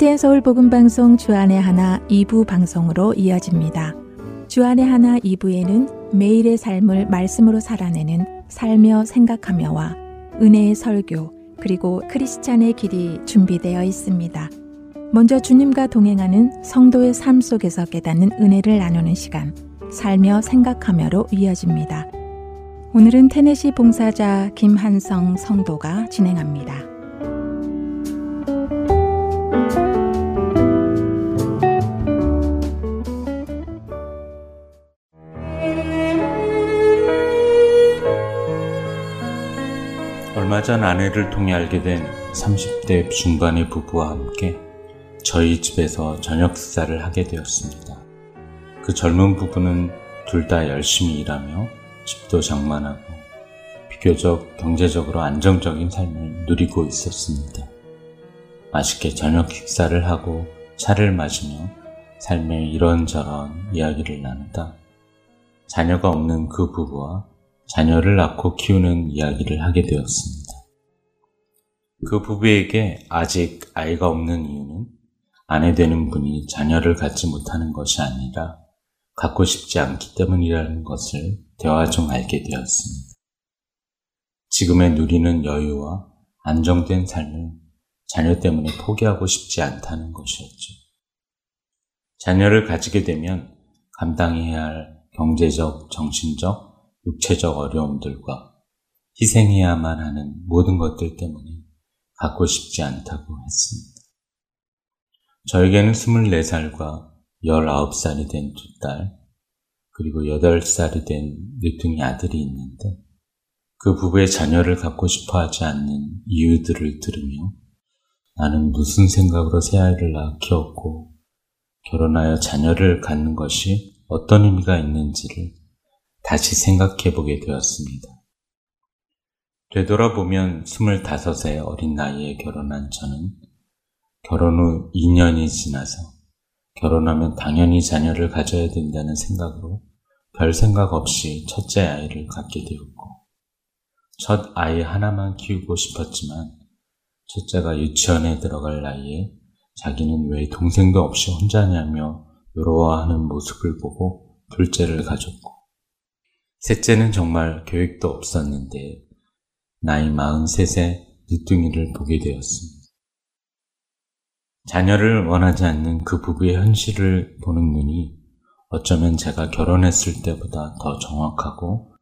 PTN 서울 복음 방송 주안의 하나 2부 방송으로 이어집니다. 주안의 하나 2부에는 매일의 삶을 말씀으로 살아내는 살며 생각하며와 은혜의 설교 그리고 크리스찬의 길이 준비되어 있습니다. 먼저 주님과 동행하는 성도의 삶 속에서 깨닫는 은혜를 나누는 시간 살며 생각하며로 이어집니다. 오늘은 테네시 봉사자 김한성 성도가 진행합니다. 얼마 전 아내를 통해 알게 된 30대 중반의 부부와 함께 저희 집에서 저녁 식사를 하게 되었습니다. 그 젊은 부부는 둘 다 열심히 일하며 집도 장만하고 비교적 경제적으로 안정적인 삶을 누리고 있었습니다. 맛있게 저녁 식사를 하고 차를 마시며 삶의 이런저런 이야기를 나누다 자녀가 없는 그 부부와 자녀를 낳고 키우는 이야기를 하게 되었습니다. 그 부부에게 아직 아이가 없는 이유는 아내 되는 분이 자녀를 갖지 못하는 것이 아니라 갖고 싶지 않기 때문이라는 것을 대화 중 알게 되었습니다. 지금의 누리는 여유와 안정된 삶을 자녀 때문에 포기하고 싶지 않다는 것이었죠. 자녀를 가지게 되면 감당해야 할 경제적, 정신적, 육체적 어려움들과 희생해야만 하는 모든 것들 때문에 갖고 싶지 않다고 했습니다. 저에게는 24살과 19살이 된 두 딸, 그리고 8살이 된 늦둥이 아들이 있는데 그 부부의 자녀를 갖고 싶어하지 않는 이유들을 들으며 나는 무슨 생각으로 새 아이를 낳아 키웠고 결혼하여 자녀를 갖는 것이 어떤 의미가 있는지를 다시 생각해보게 되었습니다. 되돌아보면 25세 어린 나이에 결혼한 저는 결혼 후 2년이 지나서 결혼하면 당연히 자녀를 가져야 된다는 생각으로 별 생각 없이 첫째 아이를 갖게 되었고 첫 아이 하나만 키우고 싶었지만 첫째가 유치원에 들어갈 나이에 자기는 왜 동생도 없이 혼자냐며 외로워하는 모습을 보고 둘째를 가졌고 셋째는 정말 계획도 없었는데 나이 43세 늦둥이를 보게 되었습니다. 자녀를 원하지 않는 그 부부의 현실을 보는 눈이 어쩌면 제가 결혼했을 때보다 더 정확하고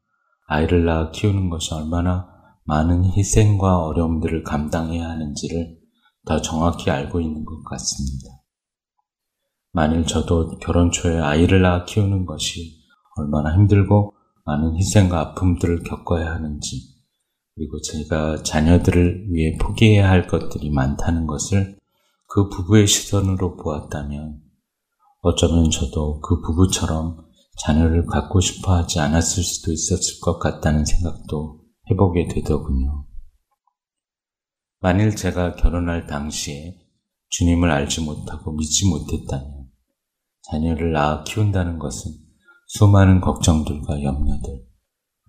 아이를 낳아 키우는 것이 얼마나 많은 희생과 어려움들을 감당해야 하는지를 더 정확히 알고 있는 것 같습니다. 만일 저도 결혼 초에 아이를 낳아 키우는 것이 얼마나 힘들고 많은 희생과 아픔들을 겪어야 하는지 그리고 제가 자녀들을 위해 포기해야 할 것들이 많다는 것을 그 부부의 시선으로 보았다면 어쩌면 저도 그 부부처럼 자녀를 갖고 싶어 하지 않았을 수도 있었을 것 같다는 생각도 해보게 되더군요. 만일 제가 결혼할 당시에 주님을 알지 못하고 믿지 못했다면 자녀를 낳아 키운다는 것은 수많은 걱정들과 염려들,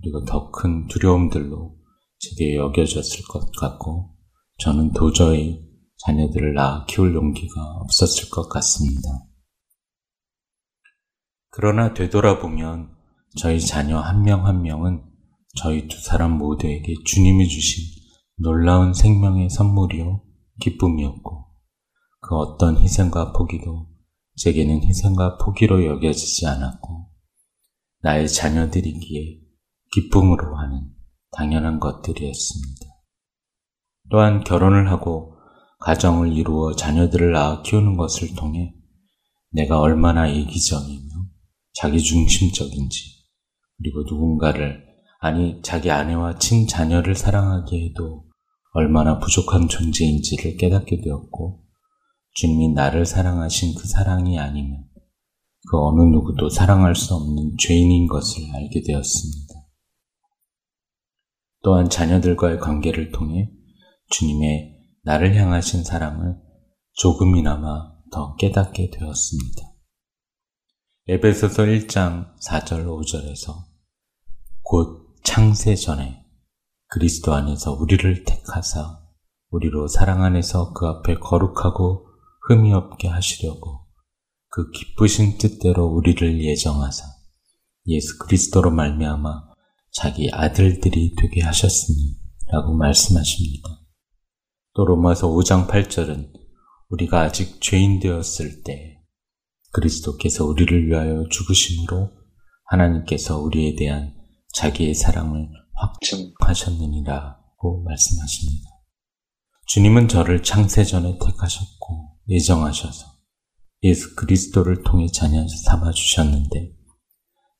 그리고 더 큰 두려움들로 제게 여겨졌을 것 같고 저는 도저히 자녀들을 낳아 키울 용기가 없었을 것 같습니다. 그러나 되돌아보면 저희 자녀 한 명 한 명은 저희 두 사람 모두에게 주님이 주신 놀라운 생명의 선물이요, 기쁨이었고 그 어떤 희생과 포기도 제게는 희생과 포기로 여겨지지 않았고 나의 자녀들이기에 기쁨으로 하는 당연한 것들이었습니다. 또한 결혼을 하고 가정을 이루어 자녀들을 낳아 키우는 것을 통해 내가 얼마나 이기적이며 자기중심적인지 그리고 누군가를 아니 자기 아내와 친자녀를 사랑하게 해도 얼마나 부족한 존재인지를 깨닫게 되었고 주님이 나를 사랑하신 그 사랑이 아니면 그 어느 누구도 사랑할 수 없는 죄인인 것을 알게 되었습니다. 또한 자녀들과의 관계를 통해 주님의 나를 향하신 사랑을 조금이나마 더 깨닫게 되었습니다. 에베소서 1장 4절 5절에서 곧 창세 전에 그리스도 안에서 우리를 택하사 우리로 사랑 안에서 그 앞에 거룩하고 흠이 없게 하시려고 그 기쁘신 뜻대로 우리를 예정하사 예수 그리스도로 말미암아 자기 아들들이 되게 하셨으니 라고 말씀하십니다. 또 로마서 5장 8절은 우리가 아직 죄인 되었을 때 그리스도께서 우리를 위하여 죽으심으로 하나님께서 우리에 대한 자기의 사랑을 확증하셨느니라고 말씀하십니다. 주님은 저를 창세전에 택하셨고 예정하셔서 예수 그리스도를 통해 자녀 삼아주셨는데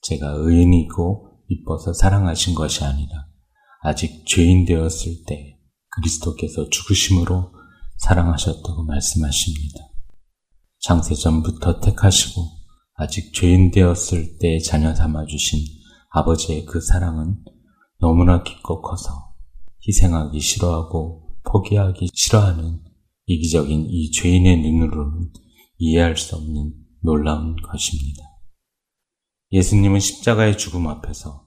제가 의인이고 이뻐서 사랑하신 것이 아니라 아직 죄인 되었을 때 그리스도께서 죽으심으로 사랑하셨다고 말씀하십니다. 창세전부터 택하시고 아직 죄인 되었을 때 자녀 삼아주신 아버지의 그 사랑은 너무나 기꺼커서 희생하기 싫어하고 포기하기 싫어하는 이기적인 이 죄인의 눈으로는 이해할 수 없는 놀라운 것입니다. 예수님은 십자가의 죽음 앞에서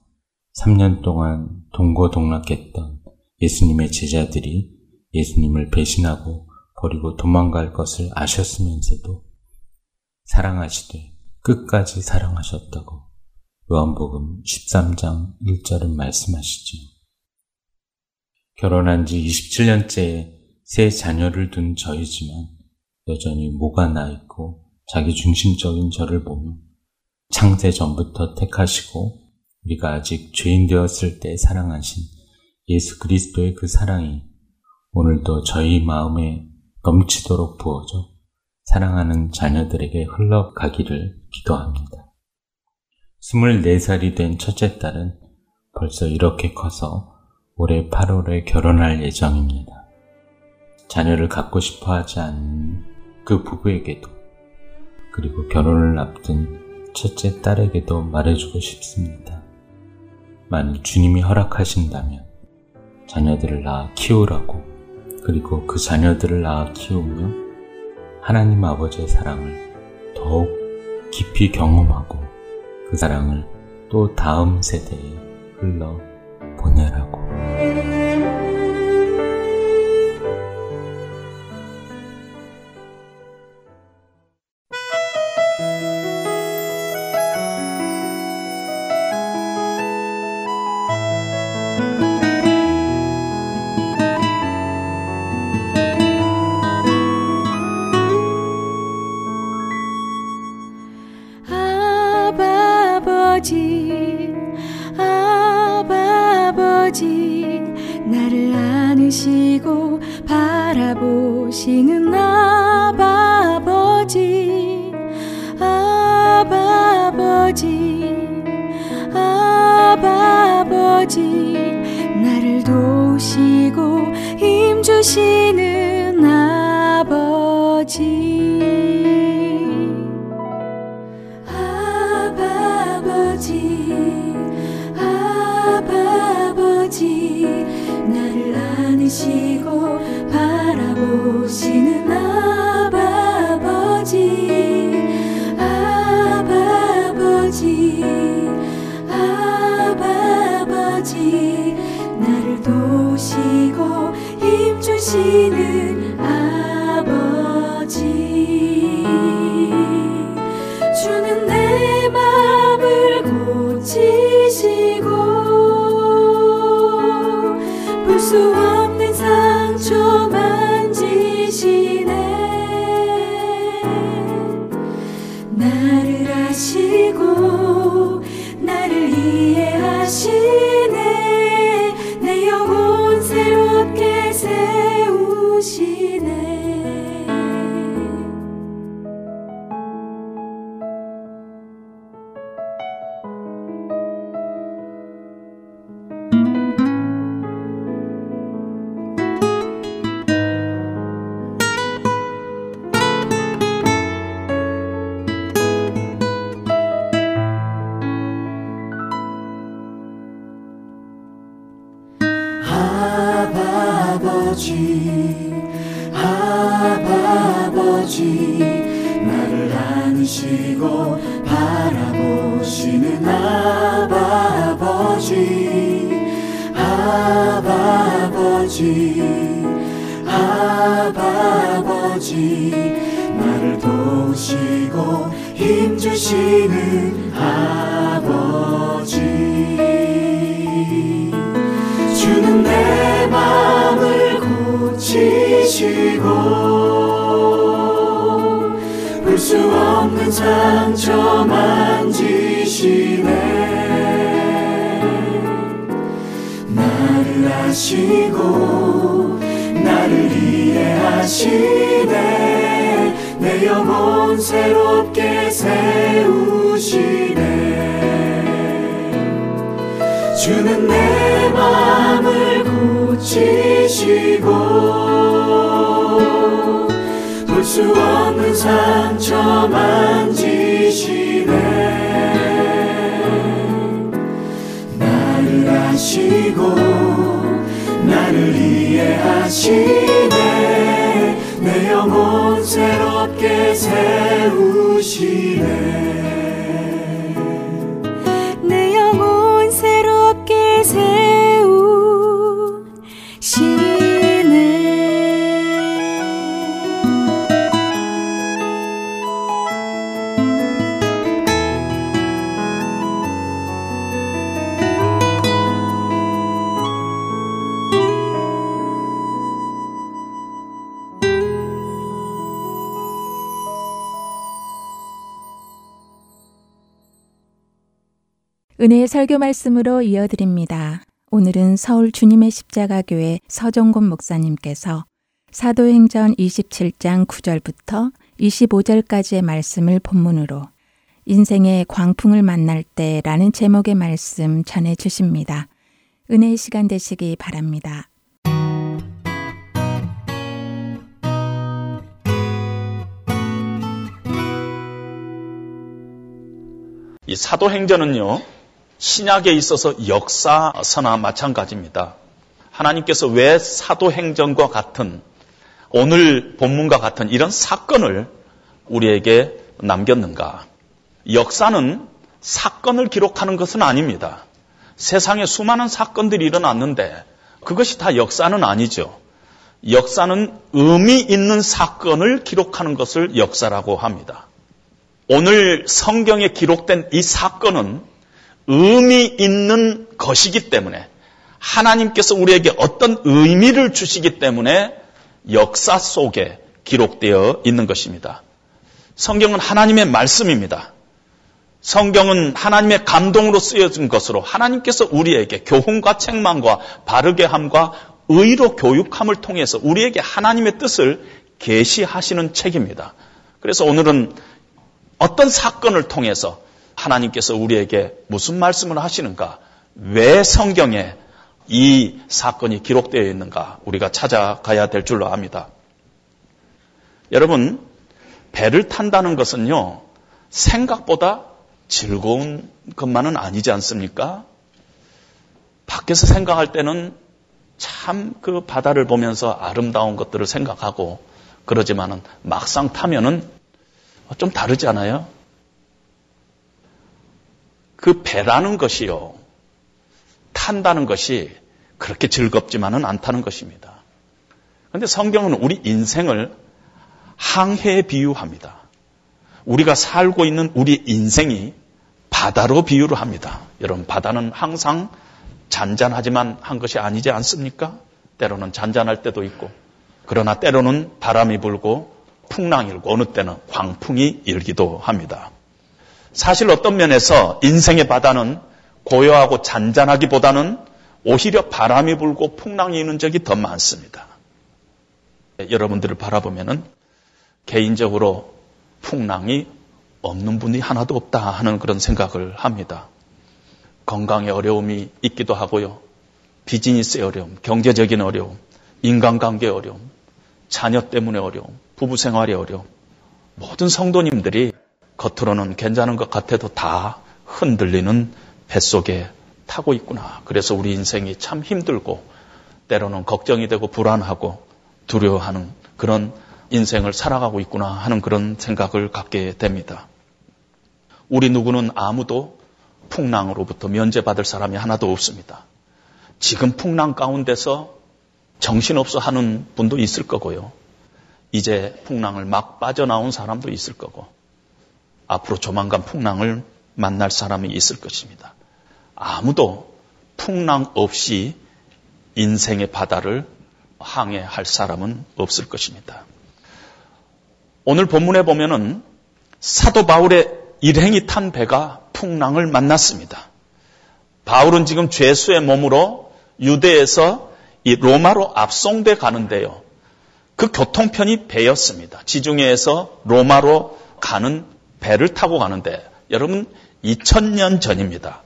3년 동안 동고동락했던 예수님의 제자들이 예수님을 배신하고 버리고 도망갈 것을 아셨으면서도 사랑하시되 끝까지 사랑하셨다고 요한복음 13장 1절은 말씀하시죠. 결혼한 지 27년째에 세 자녀를 둔 저이지만 여전히 모가 나 있고 자기중심적인 저를 보며 창세전부터 택하시고 우리가 아직 죄인 되었을 때 사랑하신 예수 그리스도의 그 사랑이 오늘도 저희 마음에 넘치도록 부어져 사랑하는 자녀들에게 흘러가기를 기도합니다. 24살이 된 첫째 딸은 벌써 이렇게 커서 올해 8월에 결혼할 예정입니다. 자녀를 갖고 싶어 하지 않는 그 부부에게도 그리고 결혼을 앞둔 첫째 딸에게도 말해주고 싶습니다. 만일 주님이 허락하신다면 자녀들을 낳아 키우라고 그리고 그 자녀들을 낳아 키우며 하나님 아버지의 사랑을 더욱 깊이 경험하고 그 사랑을 또 다음 세대에 흘러보내라고. 도우시고 힘주시는 아버지, 주는 내 맘을 고치시고 볼 수 없는 상처 만지시네. 나를 아시고 나를 이해하시네. 내 영혼 새롭게 세우시네. 주는 내 마음을 고치시고 볼 수 없는 상처 만지시네. 나를 아시고 나를 이해하시네. 내 영혼 새롭게 세우시네. 내 영혼 새롭게 은혜의 설교 말씀으로 이어드립니다. 오늘은 서울 주님의 십자가교회 서정곤 목사님께서 사도행전 27장 9절부터 25절까지의 말씀을 본문으로 인생의 광풍을 만날 때라는 제목의 말씀 전해주십니다. 은혜의 시간 되시기 바랍니다. 이 사도행전은요, 신약에 있어서 역사서나 마찬가지입니다. 하나님께서 왜 사도행전과 같은, 오늘 본문과 같은 이런 사건을 우리에게 남겼는가? 역사는 사건을 기록하는 것은 아닙니다. 세상에 수많은 사건들이 일어났는데 그것이 다 역사는 아니죠. 역사는 의미 있는 사건을 기록하는 것을 역사라고 합니다. 오늘 성경에 기록된 이 사건은 의미 있는 것이기 때문에, 하나님께서 우리에게 어떤 의미를 주시기 때문에 역사 속에 기록되어 있는 것입니다. 성경은 하나님의 말씀입니다. 성경은 하나님의 감동으로 쓰여진 것으로 하나님께서 우리에게 교훈과 책망과 바르게 함과 의로 교육함을 통해서 우리에게 하나님의 뜻을 계시하시는 책입니다. 그래서 오늘은 어떤 사건을 통해서 하나님께서 우리에게 무슨 말씀을 하시는가, 왜 성경에 이 사건이 기록되어 있는가 우리가 찾아가야 될 줄로 압니다. 여러분, 배를 탄다는 것은요, 생각보다 즐거운 것만은 아니지 않습니까? 밖에서 생각할 때는 참 그 바다를 보면서 아름다운 것들을 생각하고 그러지만은 막상 타면은 좀 다르지 않아요? 그 배라는 것이요, 탄다는 것이 그렇게 즐겁지만은 않다는 것입니다. 그런데 성경은 우리 인생을 항해에 비유합니다. 우리가 살고 있는 우리 인생이 바다로 비유를 합니다. 여러분, 바다는 항상 잔잔하지만 한 것이 아니지 않습니까? 때로는 잔잔할 때도 있고, 그러나 때로는 바람이 불고 풍랑이 일고, 어느 때는 광풍이 일기도 합니다. 사실 어떤 면에서 인생의 바다는 고요하고 잔잔하기보다는 오히려 바람이 불고 풍랑이 있는 적이 더 많습니다. 여러분들을 바라보면은 개인적으로 풍랑이 없는 분이 하나도 없다 하는 그런 생각을 합니다. 건강에 어려움이 있기도 하고요. 비즈니스의 어려움, 경제적인 어려움, 인간관계의 어려움, 자녀 때문에 어려움, 부부생활의 어려움, 모든 성도님들이 겉으로는 괜찮은 것 같아도 다 흔들리는 뱃속에 타고 있구나. 그래서 우리 인생이 참 힘들고 때로는 걱정이 되고 불안하고 두려워하는 그런 인생을 살아가고 있구나 하는 그런 생각을 갖게 됩니다. 우리 누구는 아무도 풍랑으로부터 면제받을 사람이 하나도 없습니다. 지금 풍랑 가운데서 정신없어 하는 분도 있을 거고요. 이제 풍랑을 막 빠져나온 사람도 있을 거고 앞으로 조만간 풍랑을 만날 사람이 있을 것입니다. 아무도 풍랑 없이 인생의 바다를 항해할 사람은 없을 것입니다. 오늘 본문에 보면은 사도 바울의 일행이 탄 배가 풍랑을 만났습니다. 바울은 지금 죄수의 몸으로 유대에서 이 로마로 압송돼 가는데요. 그 교통편이 배였습니다. 지중해에서 로마로 가는 배를 타고 가는데 여러분 2000년 전입니다.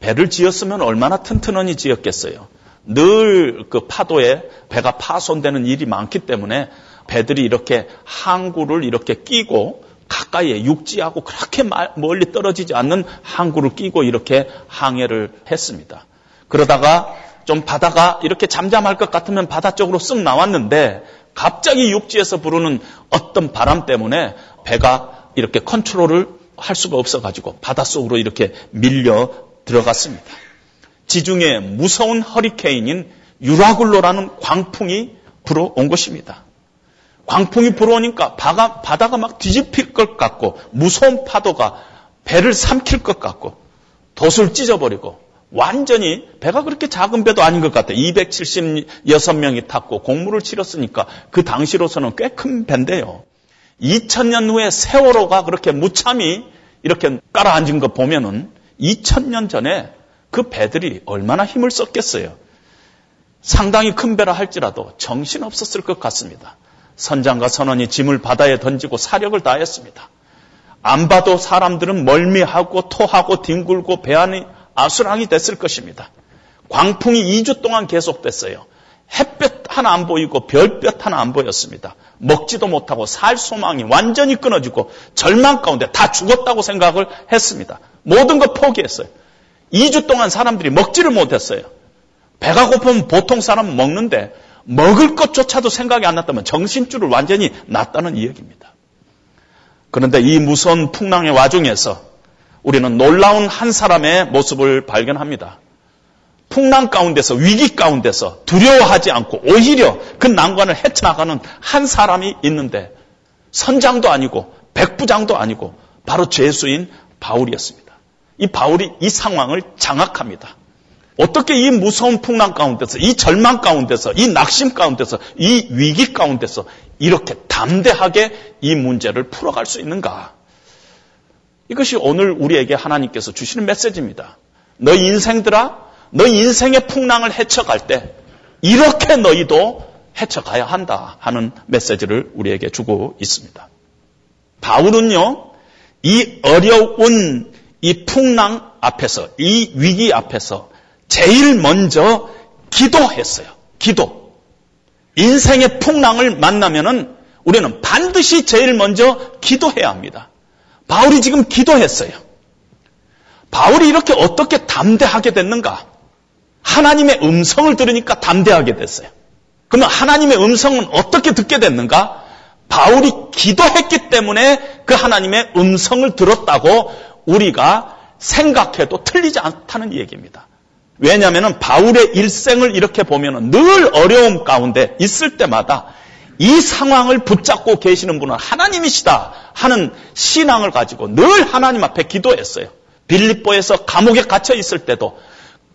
배를 지었으면 얼마나 튼튼하니 지었겠어요. 늘 그 파도에 배가 파손되는 일이 많기 때문에 배들이 이렇게 항구를 이렇게 끼고 가까이에 육지하고 그렇게 멀리 떨어지지 않는 항구를 끼고 이렇게 항해를 했습니다. 그러다가 좀 바다가 이렇게 잠잠할 것 같으면 바다 쪽으로 쓱 나왔는데 갑자기 육지에서 부르는 어떤 바람 때문에 배가 이렇게 컨트롤을 할 수가 없어가지고 바닷속으로 이렇게 밀려 들어갔습니다. 지중해 무서운 허리케인인 유라굴로라는 광풍이 불어온 것입니다. 광풍이 불어오니까 바다가 막 뒤집힐 것 같고 무서운 파도가 배를 삼킬 것 같고 돛을 찢어버리고 완전히 배가 그렇게 작은 배도 아닌 것 같아요. 276명이 탔고 공무를 치렀으니까 그 당시로서는 꽤 큰 배인데요. 2000년 후에 세월호가 그렇게 무참히 이렇게 깔아앉은 거 보면은 2000년 전에 그 배들이 얼마나 힘을 썼겠어요. 상당히 큰 배라 할지라도 정신없었을 것 같습니다. 선장과 선원이 짐을 바다에 던지고 사력을 다했습니다. 안 봐도 사람들은 멀미하고 토하고 뒹굴고 배 안이 아수랑이 됐을 것입니다. 광풍이 2주 동안 계속됐어요. 햇볕 하나 안 보이고 별볕 하나 안 보였습니다. 먹지도 못하고 살 소망이 완전히 끊어지고 절망 가운데 다 죽었다고 생각을 했습니다. 모든 거 포기했어요. 2주 동안 사람들이 먹지를 못했어요. 배가 고프면 보통 사람은 먹는데 먹을 것조차도 생각이 안 났다면 정신줄을 완전히 놨다는 이야기입니다. 그런데 이 무서운 풍랑의 와중에서 우리는 놀라운 한 사람의 모습을 발견합니다. 풍랑 가운데서 위기 가운데서 두려워하지 않고 오히려 그 난관을 헤쳐나가는 한 사람이 있는데 선장도 아니고 백부장도 아니고 바로 죄수인 바울이었습니다. 이 바울이 이 상황을 장악합니다. 어떻게 이 무서운 풍랑 가운데서 이 절망 가운데서 이 낙심 가운데서 이 위기 가운데서 이렇게 담대하게 이 문제를 풀어갈 수 있는가? 이것이 오늘 우리에게 하나님께서 주시는 메시지입니다. 너희 인생들아, 너희 인생의 풍랑을 헤쳐갈 때 이렇게 너희도 헤쳐가야 한다 하는 메시지를 우리에게 주고 있습니다. 바울은요, 이 어려운 이 풍랑 앞에서, 이 위기 앞에서 제일 먼저 기도했어요. 기도. 인생의 풍랑을 만나면은 우리는 반드시 제일 먼저 기도해야 합니다. 바울이 지금 기도했어요. 바울이 이렇게 어떻게 담대하게 됐는가? 하나님의 음성을 들으니까 담대하게 됐어요. 그러면 하나님의 음성은 어떻게 듣게 됐는가? 바울이 기도했기 때문에 그 하나님의 음성을 들었다고 우리가 생각해도 틀리지 않다는 얘기입니다. 왜냐하면 바울의 일생을 이렇게 보면 늘 어려움 가운데 있을 때마다 이 상황을 붙잡고 계시는 분은 하나님이시다 하는 신앙을 가지고 늘 하나님 앞에 기도했어요. 빌립보에서 감옥에 갇혀 있을 때도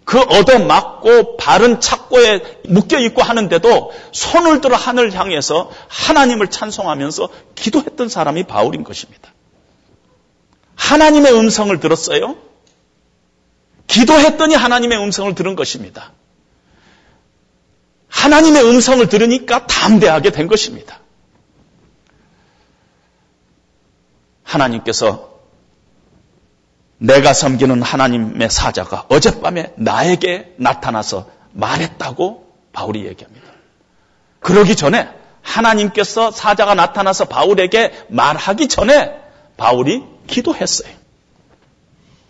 그 얻어맞고 바른 착고에 묶여있고 하는데도 손을 들어 하늘 향해서 하나님을 찬송하면서 기도했던 사람이 바울인 것입니다. 하나님의 음성을 들었어요. 기도했더니 하나님의 음성을 들은 것입니다. 하나님의 음성을 들으니까 담대하게 된 것입니다. 하나님께서 내가 섬기는 하나님의 사자가 어젯밤에 나에게 나타나서 말했다고 바울이 얘기합니다. 그러기 전에 하나님께서 사자가 나타나서 바울에게 말하기 전에 바울이 기도했어요.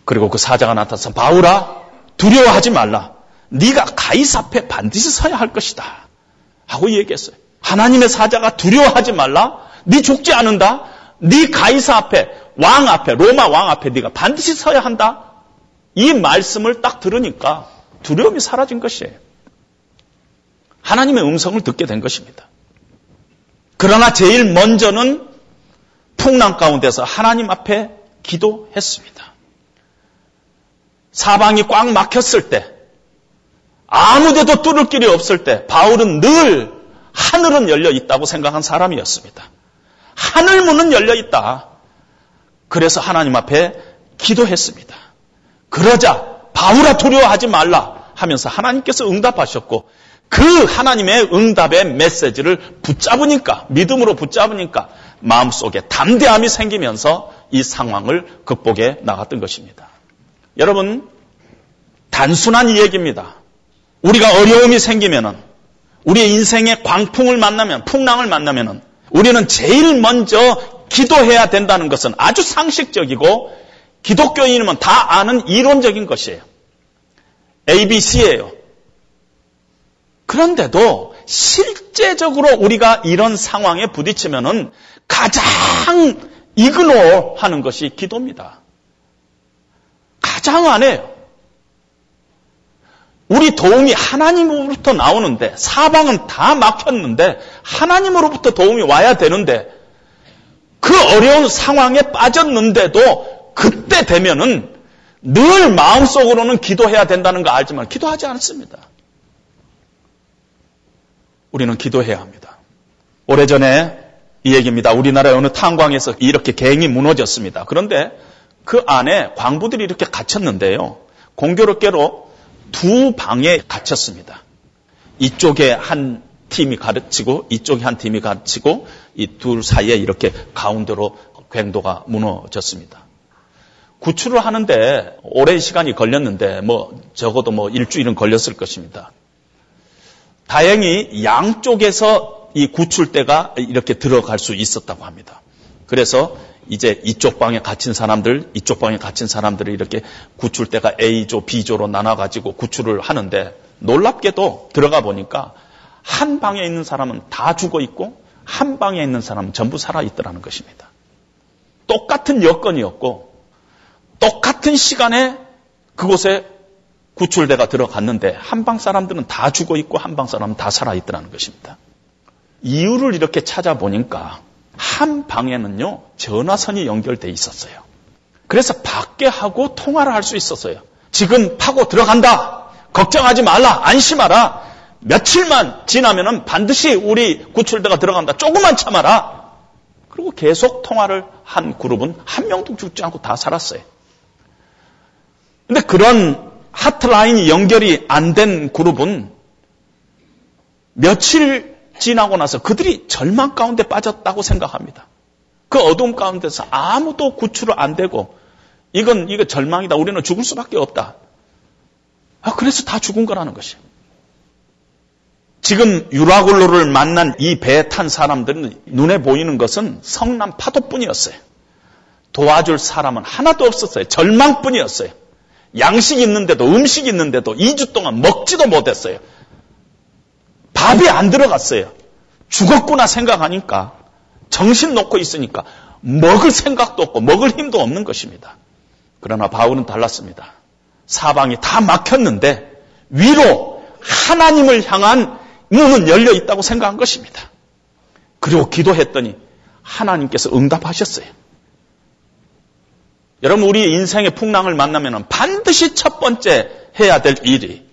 그리고 그 사자가 나타나서 바울아 두려워하지 말라. 네가 가이사 앞에 반드시 서야 할 것이다 하고 얘기했어요. 하나님의 사자가 두려워하지 말라. 네 죽지 않는다. 네 가이사 앞에 왕 앞에 로마 왕 앞에 네가 반드시 서야 한다. 이 말씀을 딱 들으니까 두려움이 사라진 것이에요. 하나님의 음성을 듣게 된 것입니다. 그러나 제일 먼저는 풍랑 가운데서 하나님 앞에 기도했습니다. 사방이 꽉 막혔을 때, 아무데도 뚫을 길이 없을 때 바울은 늘 하늘은 열려 있다고 생각한 사람이었습니다. 하늘문은 열려 있다. 그래서 하나님 앞에 기도했습니다. 그러자 바울아 두려워하지 말라 하면서 하나님께서 응답하셨고, 그 하나님의 응답의 메시지를 붙잡으니까, 믿음으로 붙잡으니까 마음속에 담대함이 생기면서 이 상황을 극복해 나갔던 것입니다. 여러분, 단순한 이야기입니다. 우리가 어려움이 생기면은, 우리의 인생의 광풍을 만나면, 풍랑을 만나면은 우리는 제일 먼저 기도해야 된다는 것은 아주 상식적이고 기독교인이면 다 아는 이론적인 것이에요. ABC예요. 그런데도 실제적으로 우리가 이런 상황에 부딪히면은 가장 이그노하는 것이 기도입니다. 가장 안 해요. 우리 도움이 하나님으로부터 나오는데, 사방은 다 막혔는데 하나님으로부터 도움이 와야 되는데, 그 어려운 상황에 빠졌는데도 그때 되면은 늘 마음속으로는 기도해야 된다는 거 알지만 기도하지 않습니다. 우리는 기도해야 합니다. 오래전에 이 얘기입니다. 우리나라의 어느 탄광에서 이렇게 갱이 무너졌습니다. 그런데 그 안에 광부들이 이렇게 갇혔는데요. 공교롭게로 두 방에 갇혔습니다. 이쪽에 한 팀이 가르치고 이쪽에 한 팀이 가르치고 이 둘 사이에 이렇게 가운데로 갱도가 무너졌습니다. 구출을 하는데 오랜 시간이 걸렸는데 적어도 일주일은 걸렸을 것입니다. 다행히 양쪽에서 이 구출대가 이렇게 들어갈 수 있었다고 합니다. 그래서 이제 이쪽 방에 갇힌 사람들, 이쪽 방에 갇힌 사람들을 이렇게 구출대가 A조, B조로 나눠가지고 구출을 하는데, 놀랍게도 들어가 보니까 한 방에 있는 사람은 다 죽어 있고 한 방에 있는 사람은 전부 살아 있더라는 것입니다. 똑같은 여건이었고 똑같은 시간에 그곳에 구출대가 들어갔는데 한 방 사람들은 다 죽어 있고 한 방 사람은 다 살아 있더라는 것입니다. 이유를 이렇게 찾아보니까 한 방에는요 전화선이 연결돼 있었어요. 그래서 밖에 하고 통화를 할 수 있었어요. 지금 파고 들어간다. 걱정하지 말라. 안심하라. 며칠만 지나면은 반드시 우리 구출대가 들어간다. 조금만 참아라. 그리고 계속 통화를 한 그룹은 한 명도 죽지 않고 다 살았어요. 근데 그런 하트라인이 연결이 안 된 그룹은 며칠 지나고 나서 그들이 절망 가운데 빠졌다고 생각합니다. 그 어둠 가운데서 아무도 구출을 안 되고 이거 절망이다. 우리는 죽을 수밖에 없다. 그래서 다 죽은 거라는 것이에요. 지금 유라굴로를 만난 이 배에 탄 사람들은 눈에 보이는 것은 성난 파도뿐이었어요. 도와줄 사람은 하나도 없었어요. 절망뿐이었어요. 양식이 있는데도 음식이 있는데도 2주 동안 먹지도 못했어요. 밥이 안 들어갔어요. 죽었구나 생각하니까, 정신 놓고 있으니까 먹을 생각도 없고 먹을 힘도 없는 것입니다. 그러나 바울은 달랐습니다. 사방이 다 막혔는데 위로 하나님을 향한 문은 열려 있다고 생각한 것입니다. 그리고 기도했더니 하나님께서 응답하셨어요. 여러분, 우리의 인생의 풍랑을 만나면 반드시 첫 번째 해야 될 일이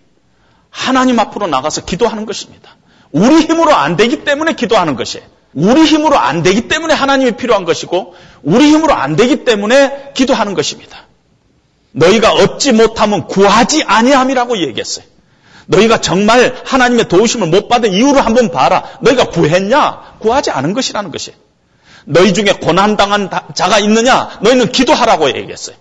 하나님 앞으로 나가서 기도하는 것입니다. 우리 힘으로 안 되기 때문에 기도하는 것이에요. 우리 힘으로 안 되기 때문에 하나님이 필요한 것이고, 우리 힘으로 안 되기 때문에 기도하는 것입니다. 너희가 얻지 못하면 구하지 아니함이라고 얘기했어요. 너희가 정말 하나님의 도우심을 못 받은 이유를 한번 봐라. 너희가 구했냐? 구하지 않은 것이라는 것이에요. 너희 중에 고난당한 자가 있느냐? 너희는 기도하라고 얘기했어요.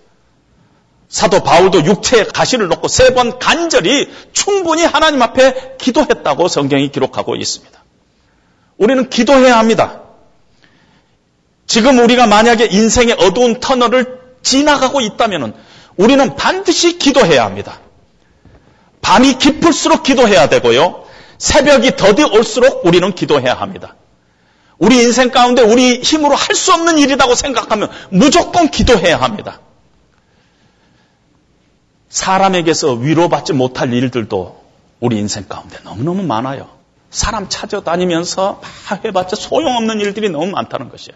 사도 바울도 육체에 가시를 놓고 3번 간절히 충분히 하나님 앞에 기도했다고 성경이 기록하고 있습니다. 우리는 기도해야 합니다. 지금 우리가 만약에 인생의 어두운 터널을 지나가고 있다면 우리는 반드시 기도해야 합니다. 밤이 깊을수록 기도해야 되고요. 새벽이 더디올수록 우리는 기도해야 합니다. 우리 인생 가운데 우리 힘으로 할 수 없는 일이라고 생각하면 무조건 기도해야 합니다. 사람에게서 위로받지 못할 일들도 우리 인생 가운데 너무너무 많아요. 사람 찾아다니면서 막 해봤자 소용없는 일들이 너무 많다는 것이에요.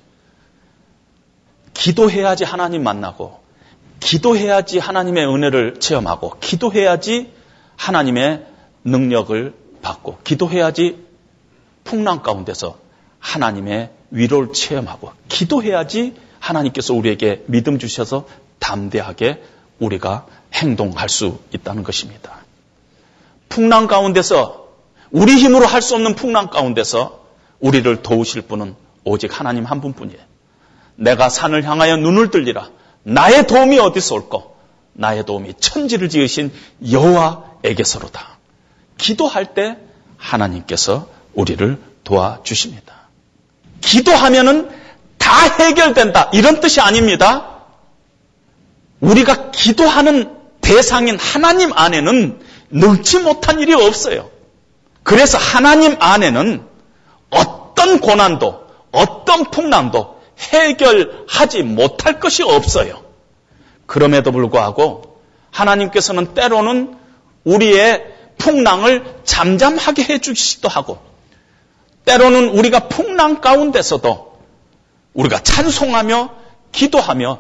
기도해야지 하나님 만나고, 기도해야지 하나님의 은혜를 체험하고, 기도해야지 하나님의 능력을 받고, 기도해야지 풍랑 가운데서 하나님의 위로를 체험하고, 기도해야지 하나님께서 우리에게 믿음 주셔서 담대하게 우리가 행동할 수 있다는 것입니다. 풍랑 가운데서, 우리 힘으로 할 수 없는 풍랑 가운데서 우리를 도우실 분은 오직 하나님 한 분뿐이에요. 내가 산을 향하여 눈을 들리라. 나의 도움이 어디서 올까? 나의 도움이 천지를 지으신 여호와에게서로다. 기도할 때 하나님께서 우리를 도와주십니다. 기도하면은 다 해결된다, 이런 뜻이 아닙니다. 우리가 기도하는 대상인 하나님 안에는 능치 못한 일이 없어요. 그래서 하나님 안에는 어떤 고난도, 어떤 풍랑도 해결하지 못할 것이 없어요. 그럼에도 불구하고 하나님께서는 때로는 우리의 풍랑을 잠잠하게 해주시기도 하고, 때로는 우리가 풍랑 가운데서도 우리가 찬송하며 기도하며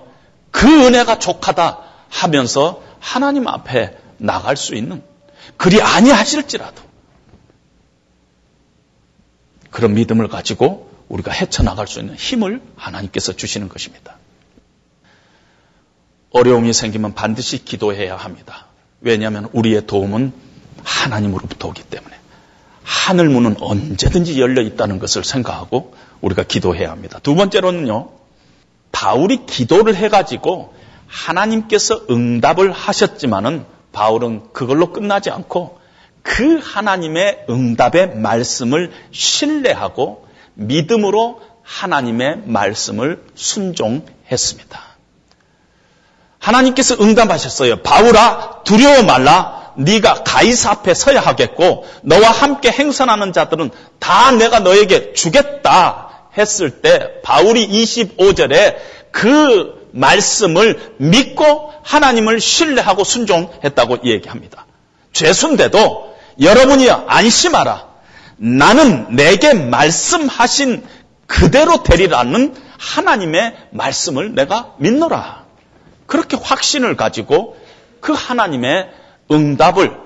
그 은혜가 족하다 하면서 하나님 앞에 나갈 수 있는, 그리 아니하실지라도 그런 믿음을 가지고 우리가 헤쳐나갈 수 있는 힘을 하나님께서 주시는 것입니다. 어려움이 생기면 반드시 기도해야 합니다. 왜냐하면 우리의 도움은 하나님으로부터 오기 때문에 하늘 문은 언제든지 열려 있다는 것을 생각하고 우리가 기도해야 합니다. 두 번째로는요, 바울이 기도를 해가지고 하나님께서 응답을 하셨지만은 바울은 그걸로 끝나지 않고 그 하나님의 응답의 말씀을 신뢰하고 믿음으로 하나님의 말씀을 순종했습니다. 하나님께서 응답하셨어요. 바울아, 두려워 말라. 네가 가이사 앞에 서야 하겠고 너와 함께 행선하는 자들은 다 내가 너에게 주겠다 했을 때 바울이 25절에 그 말씀을 믿고 하나님을 신뢰하고 순종했다고 얘기합니다. 죄순대도 여러분이여 안심하라. 나는 내게 말씀하신 그대로 되리라는 하나님의 말씀을 내가 믿노라. 그렇게 확신을 가지고 그 하나님의 응답을,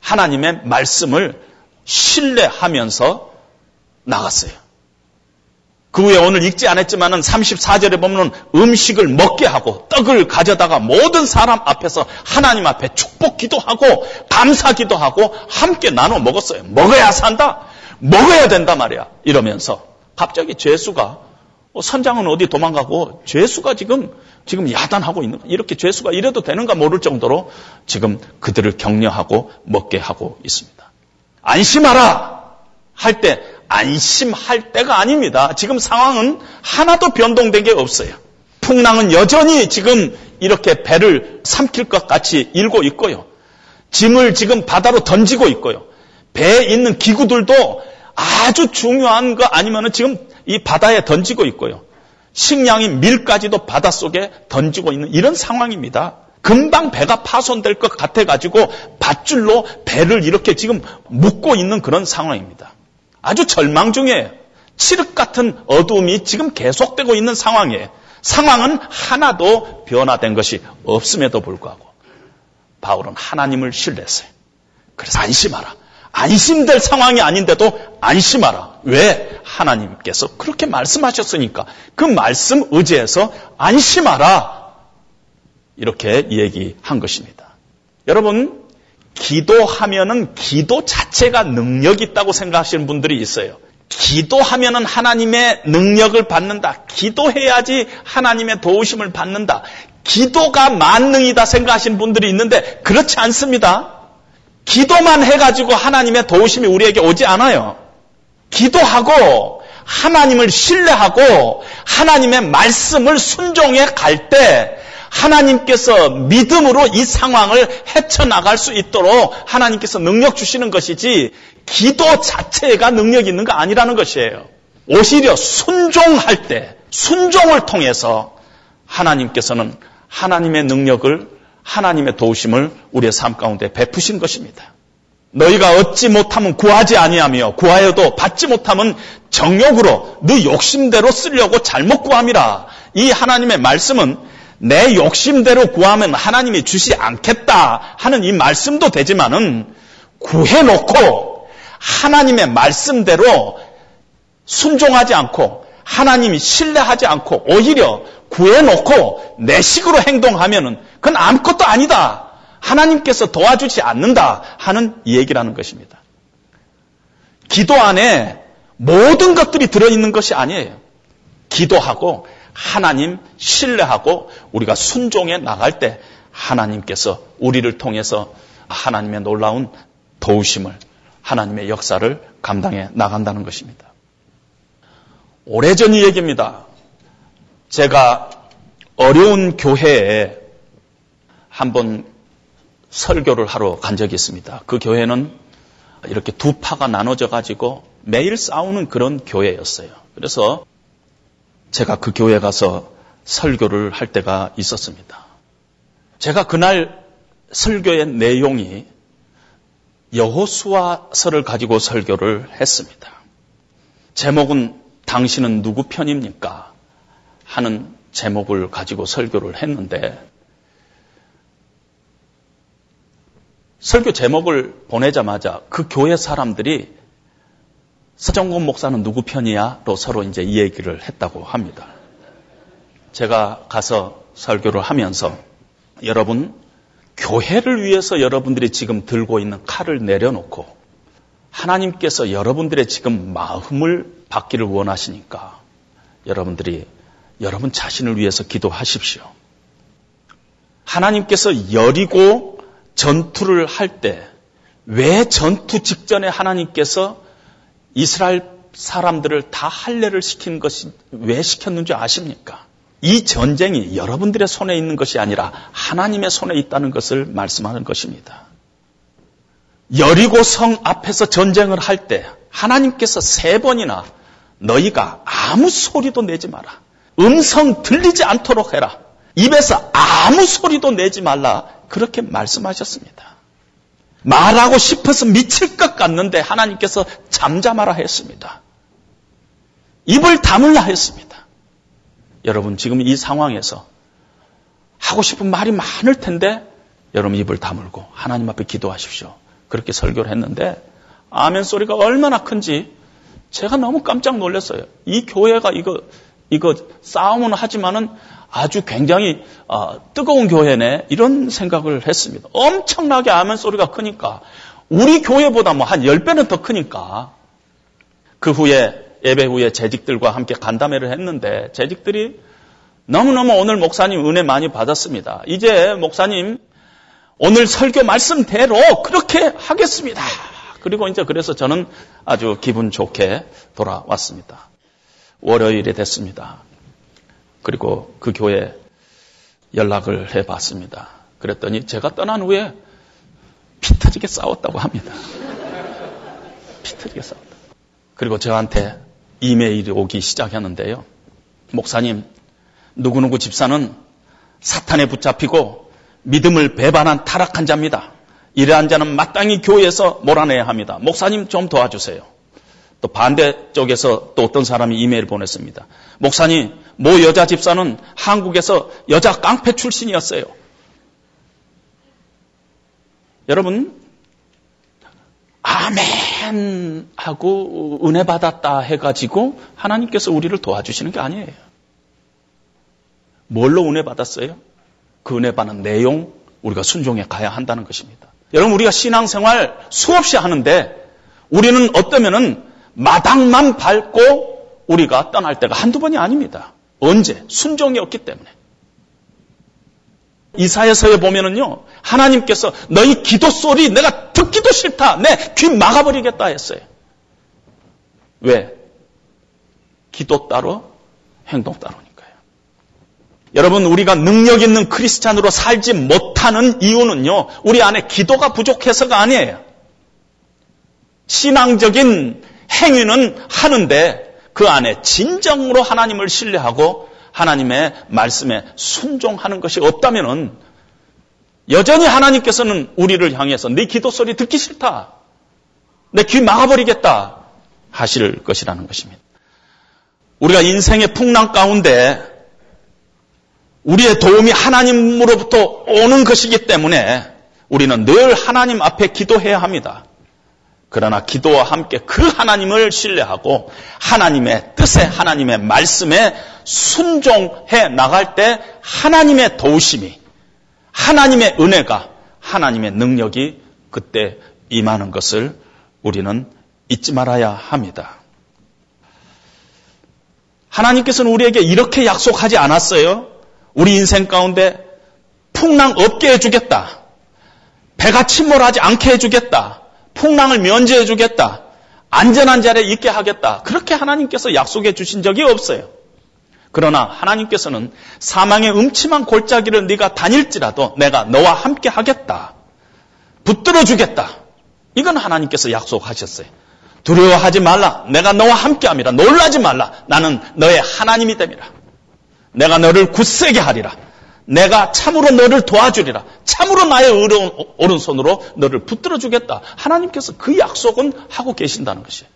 하나님의 말씀을 신뢰하면서 나갔어요. 그 후에 오늘 읽지 않았지만은 34절에 보면은 음식을 먹게 하고 떡을 가져다가 모든 사람 앞에서 하나님 앞에 축복 기도하고 감사 기도하고 함께 나눠 먹었어요. 먹어야 산다, 먹어야 된다 말이야, 이러면서 갑자기 죄수가, 선장은 어디 도망가고 죄수가 지금 야단하고 있는, 이렇게 죄수가 이래도 되는가 모를 정도로 지금 그들을 격려하고 먹게 하고 있습니다. 안심하라 할 때 안심할 때가 아닙니다. 지금 상황은 하나도 변동된 게 없어요. 풍랑은 여전히 지금 이렇게 배를 삼킬 것 같이 일고 있고요. 짐을 지금 바다로 던지고 있고요. 배에 있는 기구들도 아주 중요한 거 아니면은 지금 이 바다에 던지고 있고요. 식량인 밀까지도 바닷속에 던지고 있는 이런 상황입니다. 금방 배가 파손될 것 같아가지고 밧줄로 배를 이렇게 지금 묶고 있는 그런 상황입니다. 아주 절망 중이에요. 칠흑 같은 어둠이 지금 계속되고 있는 상황이에요. 상황은 하나도 변화된 것이 없음에도 불구하고 바울은 하나님을 신뢰했어요. 그래서 안심하라. 안심될 상황이 아닌데도 안심하라. 왜? 하나님께서 그렇게 말씀하셨으니까. 그 말씀 의지해서 안심하라, 이렇게 얘기한 것입니다. 여러분, 기도하면은 기도 자체가 능력이 있다고 생각하시는 분들이 있어요. 기도하면은 하나님의 능력을 받는다, 기도해야지 하나님의 도우심을 받는다, 기도가 만능이다 생각하시는 분들이 있는데 그렇지 않습니다. 기도만 해가지고 하나님의 도우심이 우리에게 오지 않아요. 기도하고 하나님을 신뢰하고 하나님의 말씀을 순종해 갈 때 하나님께서 믿음으로 이 상황을 헤쳐나갈 수 있도록 하나님께서 능력 주시는 것이지 기도 자체가 능력이 있는 거 아니라는 것이에요. 오히려 순종할 때, 순종을 통해서 하나님께서는 하나님의 능력을, 하나님의 도우심을 우리의 삶 가운데 베푸신 것입니다. 너희가 얻지 못하면 구하지 아니하며 구하여도 받지 못하면 정욕으로 네 욕심대로 쓰려고 잘못 구함이라. 이 하나님의 말씀은 내 욕심대로 구하면 하나님이 주시지 않겠다 하는 이 말씀도 되지만은 구해놓고 하나님의 말씀대로 순종하지 않고 하나님이 신뢰하지 않고 오히려 구해놓고 내 식으로 행동하면은 그건 아무것도 아니다. 하나님께서 도와주지 않는다 하는 얘기라는 것입니다. 기도 안에 모든 것들이 들어있는 것이 아니에요. 기도하고 하나님 신뢰하고 우리가 순종해 나갈 때 하나님께서 우리를 통해서 하나님의 놀라운 도우심을, 하나님의 역사를 감당해 나간다는 것입니다. 오래전 이 얘기입니다. 제가 어려운 교회에 한번 설교를 하러 간 적이 있습니다. 그 교회는 이렇게 두 파가 나눠져 가지고 매일 싸우는 그런 교회였어요. 그래서 제가 그 교회에 가서 설교를 할 때가 있었습니다. 제가 그날 설교의 내용이 여호수아서를 가지고 설교를 했습니다. 제목은 당신은 누구 편입니까? 하는 제목을 가지고 설교를 했는데 설교 제목을 보내자마자 그 교회 사람들이 서정곤 목사는 누구 편이야?로 서로 이제 이 얘기를 했다고 합니다. 제가 가서 설교를 하면서 여러분, 교회를 위해서 여러분들이 지금 들고 있는 칼을 내려놓고 하나님께서 여러분들의 지금 마음을 받기를 원하시니까 여러분들이 여러분 자신을 위해서 기도하십시오. 하나님께서 여리고 전투를 할 때 왜 전투 직전에 하나님께서 이스라엘 사람들을 다 할례를 시킨 것이 왜 시켰는지 아십니까? 이 전쟁이 여러분들의 손에 있는 것이 아니라 하나님의 손에 있다는 것을 말씀하는 것입니다. 여리고 성 앞에서 전쟁을 할 때 하나님께서 3번이나 너희가 아무 소리도 내지 마라. 음성 들리지 않도록 해라. 입에서 아무 소리도 내지 말라. 그렇게 말씀하셨습니다. 말하고 싶어서 미칠 것 같는데 하나님께서 잠잠하라 했습니다. 입을 다물라 했습니다. 여러분 지금 이 상황에서 하고 싶은 말이 많을 텐데 여러분 입을 다물고 하나님 앞에 기도하십시오. 그렇게 설교를 했는데 아멘 소리가 얼마나 큰지 제가 너무 깜짝 놀랐어요. 이 교회가 이거 싸움은 하지만은 아주 굉장히 뜨거운 교회네 이런 생각을 했습니다. 엄청나게 아멘 소리가 크니까 우리 교회보다 뭐 한 10배는 더 크니까 그 후에 예배 후에 재직들과 함께 간담회를 했는데 재직들이 너무너무 오늘 목사님 은혜 많이 받았습니다. 이제 목사님 오늘 설교 말씀대로 그렇게 하겠습니다. 그리고 이제 그래서 저는 아주 기분 좋게 돌아왔습니다. 월요일이 됐습니다. 그리고 그 교회에 연락을 해봤습니다. 그랬더니 제가 떠난 후에 피 터지게 싸웠다고 합니다. 피 터지게 싸웠다. 그리고 저한테 이메일이 오기 시작하는데요. 목사님, 누구누구 집사는 사탄에 붙잡히고 믿음을 배반한 타락한 자입니다. 이러한 자는 마땅히 교회에서 몰아내야 합니다. 목사님 좀 도와주세요. 또 반대쪽에서 또 어떤 사람이 이메일을 보냈습니다. 목사님, 모 여자 집사는 한국에서 여자 깡패 출신이었어요. 여러분, 아멘 하고 은혜 받았다 해가지고 하나님께서 우리를 도와주시는 게 아니에요. 뭘로 은혜 받았어요? 그 은혜 받는 내용 우리가 순종해 가야 한다는 것입니다. 여러분, 우리가 신앙생활 수없이 하는데 우리는 어떠면은 마당만 밟고 우리가 떠날 때가 한두 번이 아닙니다. 언제? 순종이 없기 때문에. 이사야서에 보면은요, 하나님께서 너희 기도 소리 내가 듣기도 싫다. 내 귀 막아버리겠다 했어요. 왜? 기도 따로, 행동 따로니까요. 여러분, 우리가 능력 있는 크리스찬으로 살지 못하는 이유는요, 우리 안에 기도가 부족해서가 아니에요. 신앙적인 행위는 하는데 그 안에 진정으로 하나님을 신뢰하고 하나님의 말씀에 순종하는 것이 없다면은 여전히 하나님께서는 우리를 향해서 네 기도 소리 듣기 싫다. 내 귀 막아버리겠다 하실 것이라는 것입니다. 우리가 인생의 풍랑 가운데 우리의 도움이 하나님으로부터 오는 것이기 때문에 우리는 늘 하나님 앞에 기도해야 합니다. 그러나 기도와 함께 그 하나님을 신뢰하고 하나님의 뜻에 하나님의 말씀에 순종해 나갈 때 하나님의 도우심이, 하나님의 은혜가, 하나님의 능력이 그때 임하는 것을 우리는 잊지 말아야 합니다. 하나님께서는 우리에게 이렇게 약속하지 않았어요? 우리 인생 가운데 풍랑 없게 해주겠다. 배가 침몰하지 않게 해주겠다. 풍랑을 면제해주겠다. 안전한 자리에 있게 하겠다. 그렇게 하나님께서 약속해 주신 적이 없어요. 그러나 하나님께서는 사망의 음침한 골짜기를 네가 다닐지라도 내가 너와 함께 하겠다. 붙들어주겠다. 이건 하나님께서 약속하셨어요. 두려워하지 말라. 내가 너와 함께함이라. 놀라지 말라. 나는 너의 하나님이 됨이라. 내가 너를 굳세게 하리라. 내가 참으로 너를 도와주리라. 참으로 나의 오른손으로 너를 붙들어주겠다. 하나님께서 그 약속은 하고 계신다는 것이에요.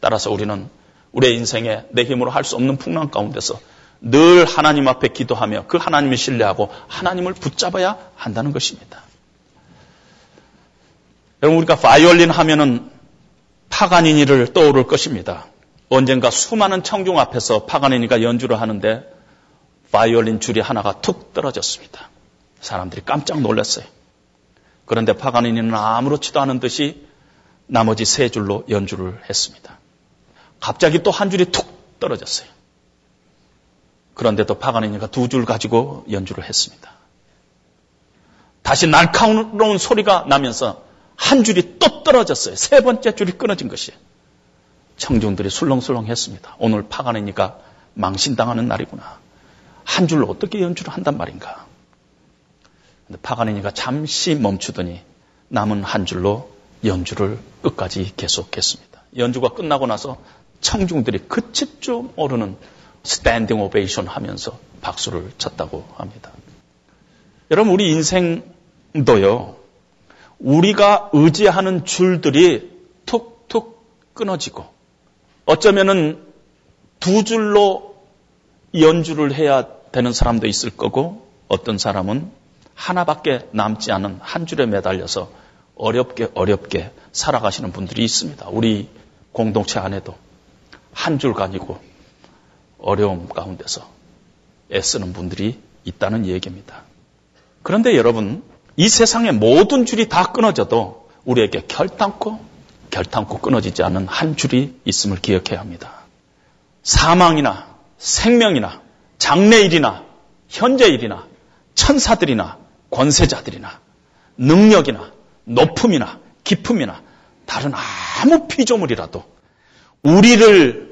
따라서 우리는 우리의 인생에 내 힘으로 할 수 없는 풍랑 가운데서 늘 하나님 앞에 기도하며 그 하나님을 신뢰하고 하나님을 붙잡아야 한다는 것입니다. 여러분, 우리가 바이올린 하면은 파가니니를 떠오를 것입니다. 언젠가 수많은 청중 앞에서 파가니니가 연주를 하는데 바이올린 줄이 하나가 툭 떨어졌습니다. 사람들이 깜짝 놀랐어요. 그런데 파가니니는 아무렇지도 않은 듯이 나머지 세 줄로 연주를 했습니다. 갑자기 또 한 줄이 툭 떨어졌어요. 그런데도 파가니니가 두 줄 가지고 연주를 했습니다. 다시 날카로운 소리가 나면서 한 줄이 또 떨어졌어요. 세 번째 줄이 끊어진 것이에요. 청중들이 술렁술렁 했습니다. 오늘 파가니니가 망신당하는 날이구나. 한 줄로 어떻게 연주를 한단 말인가. 근데 파가니니가 잠시 멈추더니 남은 한 줄로 연주를 끝까지 계속했습니다. 연주가 끝나고 나서 청중들이 그칠 줄 모르는 스탠딩 오베이션 하면서 박수를 쳤다고 합니다. 여러분, 우리 인생도요. 우리가 의지하는 줄들이 툭툭 끊어지고 어쩌면은 두 줄로 연주를 해야 되는 사람도 있을 거고 어떤 사람은 하나밖에 남지 않은 한 줄에 매달려서 어렵게 살아가시는 분들이 있습니다. 우리 공동체 안에도 한 줄 가지고 어려움 가운데서 애쓰는 분들이 있다는 얘기입니다. 그런데 여러분, 이 세상의 모든 줄이 다 끊어져도 우리에게 결단코 끊어지지 않은 한 줄이 있음을 기억해야 합니다. 사망이나 생명이나 장래일이나 현재일이나 천사들이나 권세자들이나 능력이나 높음이나 깊음이나 다른 아무 피조물이라도 우리를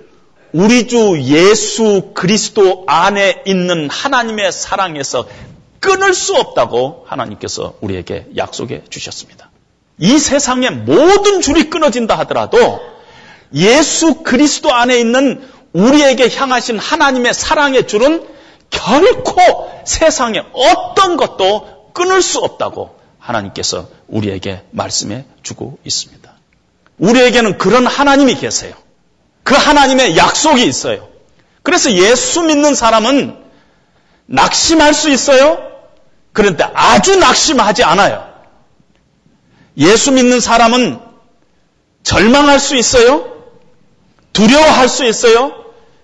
우리 주 예수 그리스도 안에 있는 하나님의 사랑에서 끊을 수 없다고 하나님께서 우리에게 약속해 주셨습니다. 이 세상의 모든 줄이 끊어진다 하더라도 예수 그리스도 안에 있는 우리에게 향하신 하나님의 사랑의 줄은 결코 세상의 어떤 것도 끊을 수 없다고 하나님께서 우리에게 말씀해 주고 있습니다. 우리에게는 그런 하나님이 계세요. 그 하나님의 약속이 있어요. 그래서 예수 믿는 사람은 낙심할 수 있어요? 그런데 아주 낙심하지 않아요. 예수 믿는 사람은 절망할 수 있어요? 두려워할 수 있어요?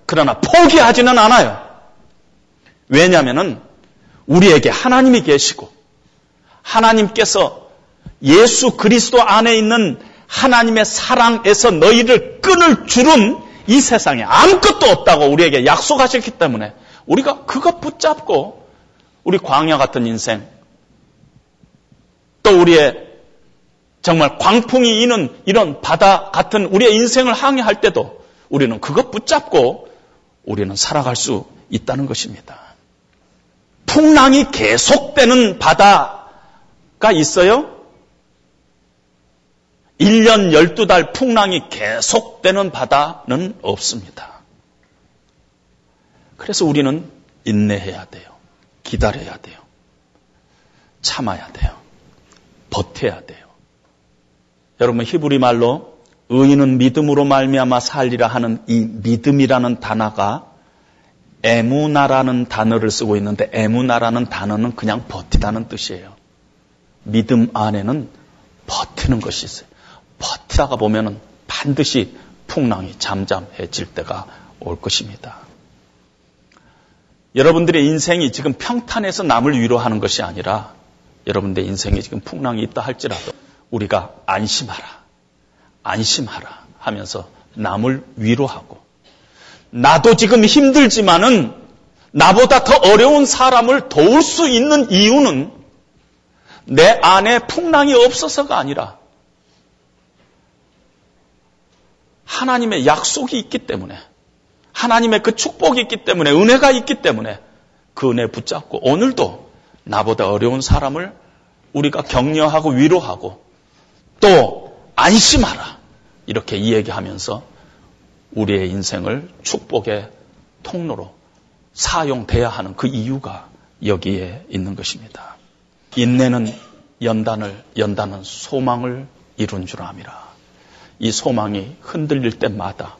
그러나 포기하지는 않아요. 왜냐하면 우리에게 하나님이 계시고 하나님께서 예수 그리스도 안에 있는 하나님의 사랑에서 너희를 끊을 줄은 이 세상에 아무것도 없다고 우리에게 약속하셨기 때문에 우리가 그것 붙잡고 우리 광야 같은 인생, 또 우리의 정말 광풍이 이는 이런 바다 같은 우리의 인생을 항해할 때도 우리는 그것 붙잡고 우리는 살아갈 수 있다는 것입니다. 풍랑이 계속되는 바다가 있어요? 1년 12달 풍랑이 계속되는 바다는 없습니다. 그래서 우리는 인내해야 돼요. 기다려야 돼요. 참아야 돼요. 버텨야 돼요. 여러분, 히브리 말로 의인은 믿음으로 말미암아 살리라 하는 이 믿음이라는 단어가 에무나라는 단어를 쓰고 있는데, 에무나라는 단어는 그냥 버티다는 뜻이에요. 믿음 안에는 버티는 것이 있어요. 버티다가 보면은 반드시 풍랑이 잠잠해질 때가 올 것입니다. 여러분들의 인생이 지금 평탄에서 남을 위로하는 것이 아니라, 여러분들의 인생이 지금 풍랑이 있다 할지라도 우리가 안심하라, 안심하라 하면서 남을 위로하고, 나도 지금 힘들지만은 나보다 더 어려운 사람을 도울 수 있는 이유는 내 안에 풍랑이 없어서가 아니라 하나님의 약속이 있기 때문에, 하나님의 그 축복이 있기 때문에, 은혜가 있기 때문에 그 은혜 붙잡고 오늘도 나보다 어려운 사람을 우리가 격려하고 위로하고 또 안심하라 이렇게 이야기하면서 우리의 인생을 축복의 통로로 사용돼야 하는 그 이유가 여기에 있는 것입니다. 인내는 연단을, 연단은 소망을 이룬 줄 암이라. 이 소망이 흔들릴 때마다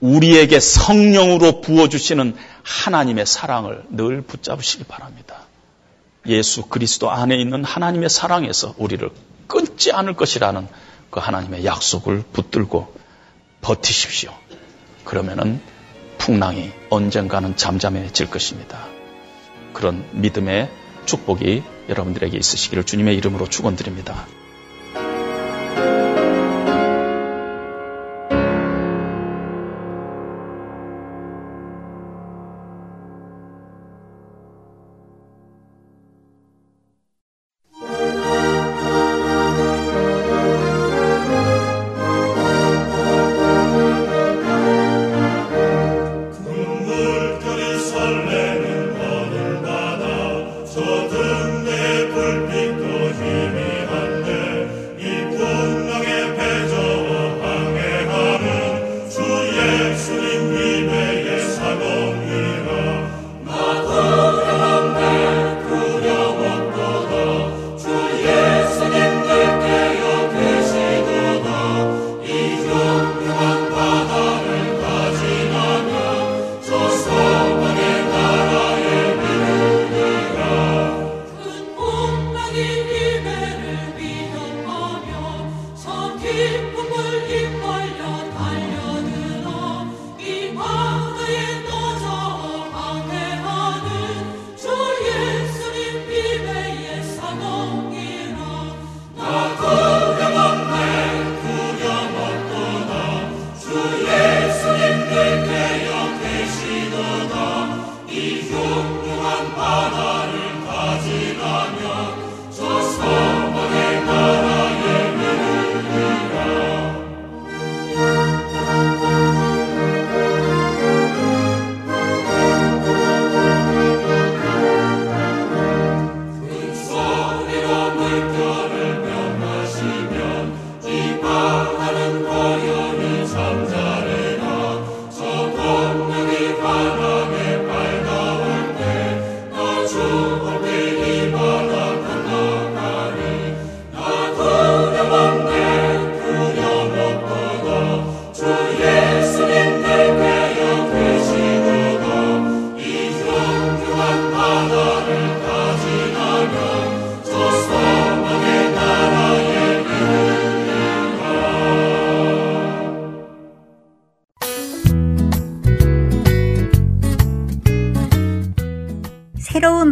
우리에게 성령으로 부어주시는 하나님의 사랑을 늘 붙잡으시기 바랍니다. 예수 그리스도 안에 있는 하나님의 사랑에서 우리를 끊지 않을 것이라는 그 하나님의 약속을 붙들고 버티십시오. 그러면은 풍랑이 언젠가는 잠잠해질 것입니다. 그런 믿음의 축복이 여러분들에게 있으시기를 주님의 이름으로 축원드립니다.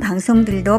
방송들도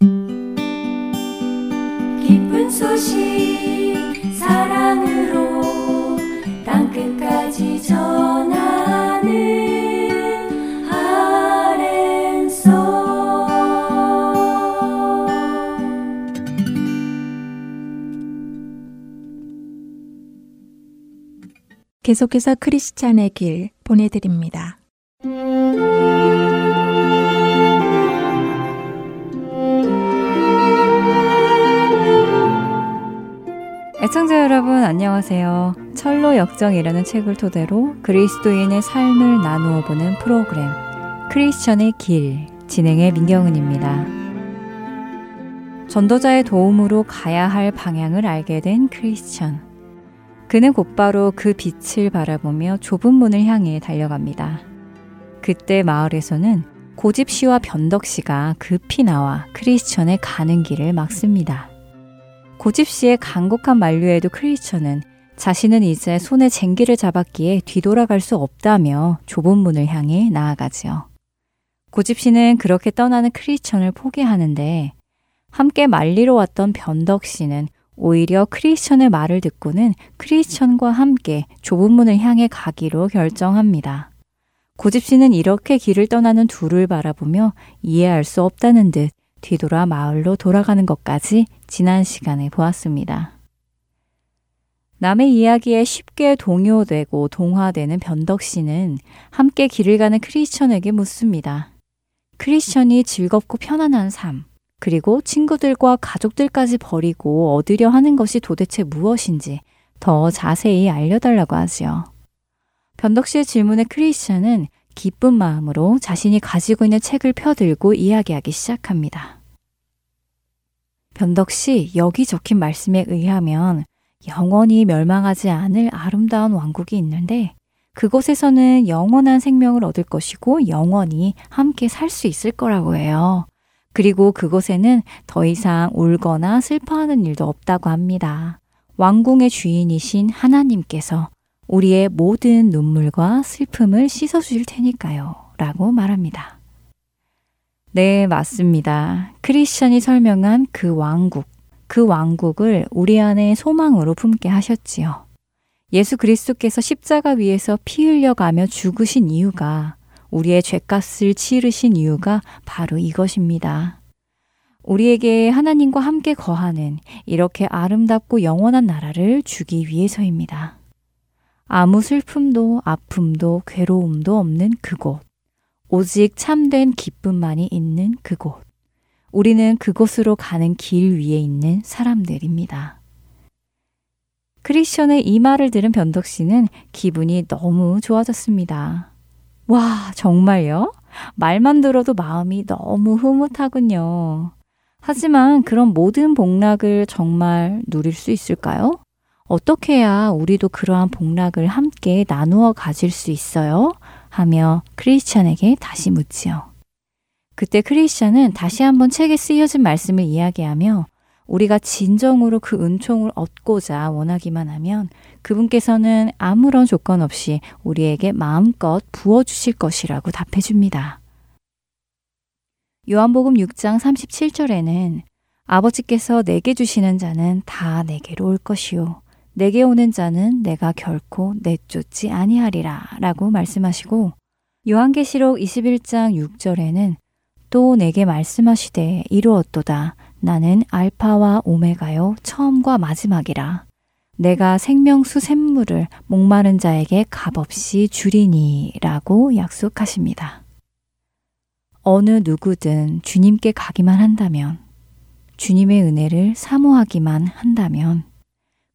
기쁜 소식 사랑으로 땅까지 전하는 아랜송. 계속해서 크리스찬의 길 보내드립니다. 애청자 여러분 안녕하세요. 철로 역정이라는 책을 토대로 그리스도인의 삶을 나누어 보는 프로그램 크리스천의 길 진행의 민경은입니다. 전도자의 도움으로 가야 할 방향을 알게 된 크리스천. 그는 곧바로 그 빛을 바라보며 좁은 문을 향해 달려갑니다. 그때 마을에서는 고집씨와 변덕씨가 급히 나와 크리스천의 가는 길을 막습니다. 고집씨의 간곡한 만류에도 크리스천은 자신은 이제 손에 쟁기를 잡았기에 뒤돌아갈 수 없다며 좁은 문을 향해 나아가지요. 고집씨는 그렇게 떠나는 크리스천을 포기하는데 함께 말리러 왔던 변덕씨는 오히려 크리스천의 말을 듣고는 크리스천과 함께 좁은 문을 향해 가기로 결정합니다. 고집씨는 이렇게 길을 떠나는 둘을 바라보며 이해할 수 없다는 듯 뒤돌아 마을로 돌아가는 것까지 지난 시간에 보았습니다. 남의 이야기에 쉽게 동요되고 동화되는 변덕씨는 함께 길을 가는 크리스천에게 묻습니다. 크리스천이 즐겁고 편안한 삶, 그리고 친구들과 가족들까지 버리고 얻으려 하는 것이 도대체 무엇인지 더 자세히 알려달라고 하지요. 변덕씨의 질문에 크리스천은 기쁜 마음으로 자신이 가지고 있는 책을 펴들고 이야기하기 시작합니다. 변덕씨, 여기 적힌 말씀에 의하면 영원히 멸망하지 않을 아름다운 왕국이 있는데 그곳에서는 영원한 생명을 얻을 것이고 영원히 함께 살 수 있을 거라고 해요. 그리고 그곳에는 더 이상 울거나 슬퍼하는 일도 없다고 합니다. 왕궁의 주인이신 하나님께서 우리의 모든 눈물과 슬픔을 씻어주실 테니까요. 라고 말합니다. 네, 맞습니다. 크리스천이 설명한 그 왕국을 우리 안에 소망으로 품게 하셨지요. 예수 그리스도께서 십자가 위에서 피 흘려가며 죽으신 이유가, 우리의 죄값을 치르신 이유가 바로 이것입니다. 우리에게 하나님과 함께 거하는 이렇게 아름답고 영원한 나라를 주기 위해서입니다. 아무 슬픔도 아픔도 괴로움도 없는 그곳, 오직 참된 기쁨만이 있는 그곳, 우리는 그곳으로 가는 길 위에 있는 사람들입니다. 크리스천의 이 말을 들은 변덕씨는 기분이 너무 좋아졌습니다. 와, 정말요? 말만 들어도 마음이 너무 흐뭇하군요. 하지만 그런 모든 복락을 정말 누릴 수 있을까요? 어떻게 해야 우리도 그러한 복락을 함께 나누어 가질 수 있어요? 하며 크리스천에게 다시 묻지요. 그때 크리스천은 다시 한번 책에 쓰여진 말씀을 이야기하며 우리가 진정으로 그 은총을 얻고자 원하기만 하면 그분께서는 아무런 조건 없이 우리에게 마음껏 부어주실 것이라고 답해줍니다. 요한복음 6장 37절에는 아버지께서 내게 주시는 자는 다 내게로 올 것이요. 내게 오는 자는 내가 결코 내쫓지 아니하리라 라고 말씀하시고, 요한계시록 21장 6절에는 또 내게 말씀하시되 이루었도다. 나는 알파와 오메가요 처음과 마지막이라. 내가 생명수 샘물을 목마른 자에게 값없이 주리니 라고 약속하십니다. 어느 누구든 주님께 가기만 한다면, 주님의 은혜를 사모하기만 한다면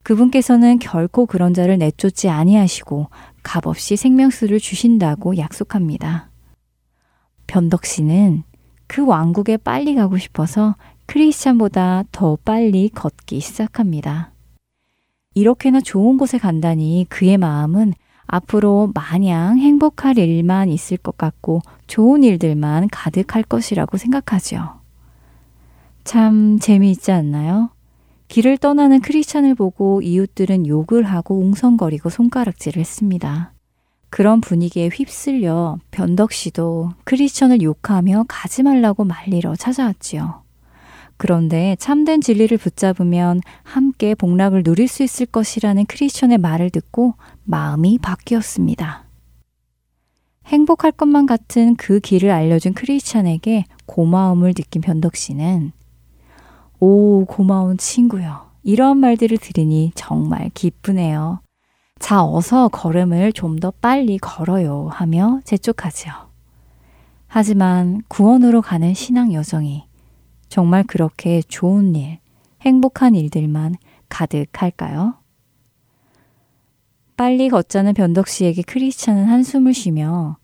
그분께서는 결코 그런 자를 내쫓지 아니하시고 값없이 생명수를 주신다고 약속합니다. 변덕씨는 그 왕국에 빨리 가고 싶어서 크리스찬보다 더 빨리 걷기 시작합니다. 이렇게나 좋은 곳에 간다니 그의 마음은 앞으로 마냥 행복할 일만 있을 것 같고 좋은 일들만 가득할 것이라고 생각하죠. 참 재미있지 않나요? 길을 떠나는 크리스찬을 보고 이웃들은 욕을 하고 웅성거리고 손가락질을 했습니다. 그런 분위기에 휩쓸려 변덕씨도 크리스천을 욕하며 가지 말라고 말리러 찾아왔지요. 그런데 참된 진리를 붙잡으면 함께 복락을 누릴 수 있을 것이라는 크리스천의 말을 듣고 마음이 바뀌었습니다. 행복할 것만 같은 그 길을 알려준 크리스천에게 고마움을 느낀 변덕 씨는 "오, 고마운 친구요." 이런 말들을 들으니 정말 기쁘네요. "자, 어서 걸음을 좀 더 빨리 걸어요." 하며 재촉하지요. 하지만 구원으로 가는 신앙 여정이 정말 그렇게 좋은 일, 행복한 일들만 가득할까요? 빨리 걷자는 변덕 씨에게 크리스찬은 한숨을 쉬며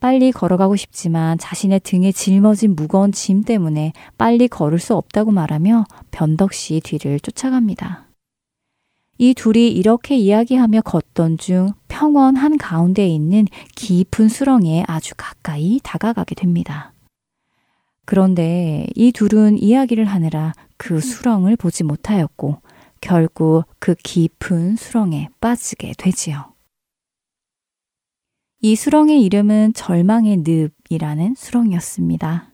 빨리 걸어가고 싶지만 자신의 등에 짊어진 무거운 짐 때문에 빨리 걸을 수 없다고 말하며 변덕 씨 뒤를 쫓아갑니다. 이 둘이 이렇게 이야기하며 걷던 중 평원 한가운데 있는 깊은 수렁에 아주 가까이 다가가게 됩니다. 그런데 이 둘은 이야기를 하느라 그 수렁을 보지 못하였고 결국 그 깊은 수렁에 빠지게 되지요. 이 수렁의 이름은 절망의 늪이라는 수렁이었습니다.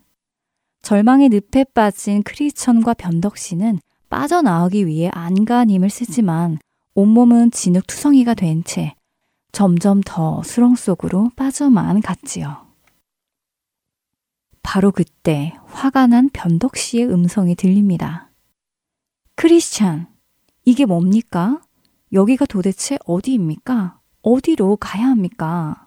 절망의 늪에 빠진 크리스천과 변덕 씨는 빠져나오기 위해 안간힘을 쓰지만 온몸은 진흙투성이가 된 채 점점 더 수렁 속으로 빠져만 갔지요. 바로 그때 화가 난 변덕 씨의 음성이 들립니다. "크리스천, 이게 뭡니까? 여기가 도대체 어디입니까? 어디로 가야 합니까?"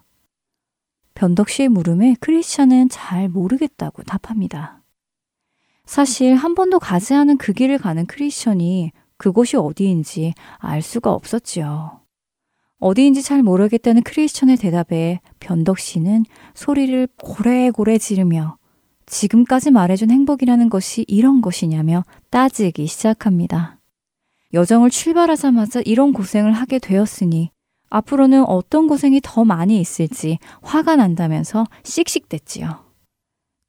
변덕 씨의 물음에 크리스천은 잘 모르겠다고 답합니다. 사실 한 번도 가지 않은 그 길을 가는 크리스천이 그곳이 어디인지 알 수가 없었지요. 어디인지 잘 모르겠다는 크리스천의 대답에 변덕 씨는 소리를 고래고래 지르며 지금까지 말해준 행복이라는 것이 이런 것이냐며 따지기 시작합니다. 여정을 출발하자마자 이런 고생을 하게 되었으니 앞으로는 어떤 고생이 더 많이 있을지 화가 난다면서 씩씩댔지요.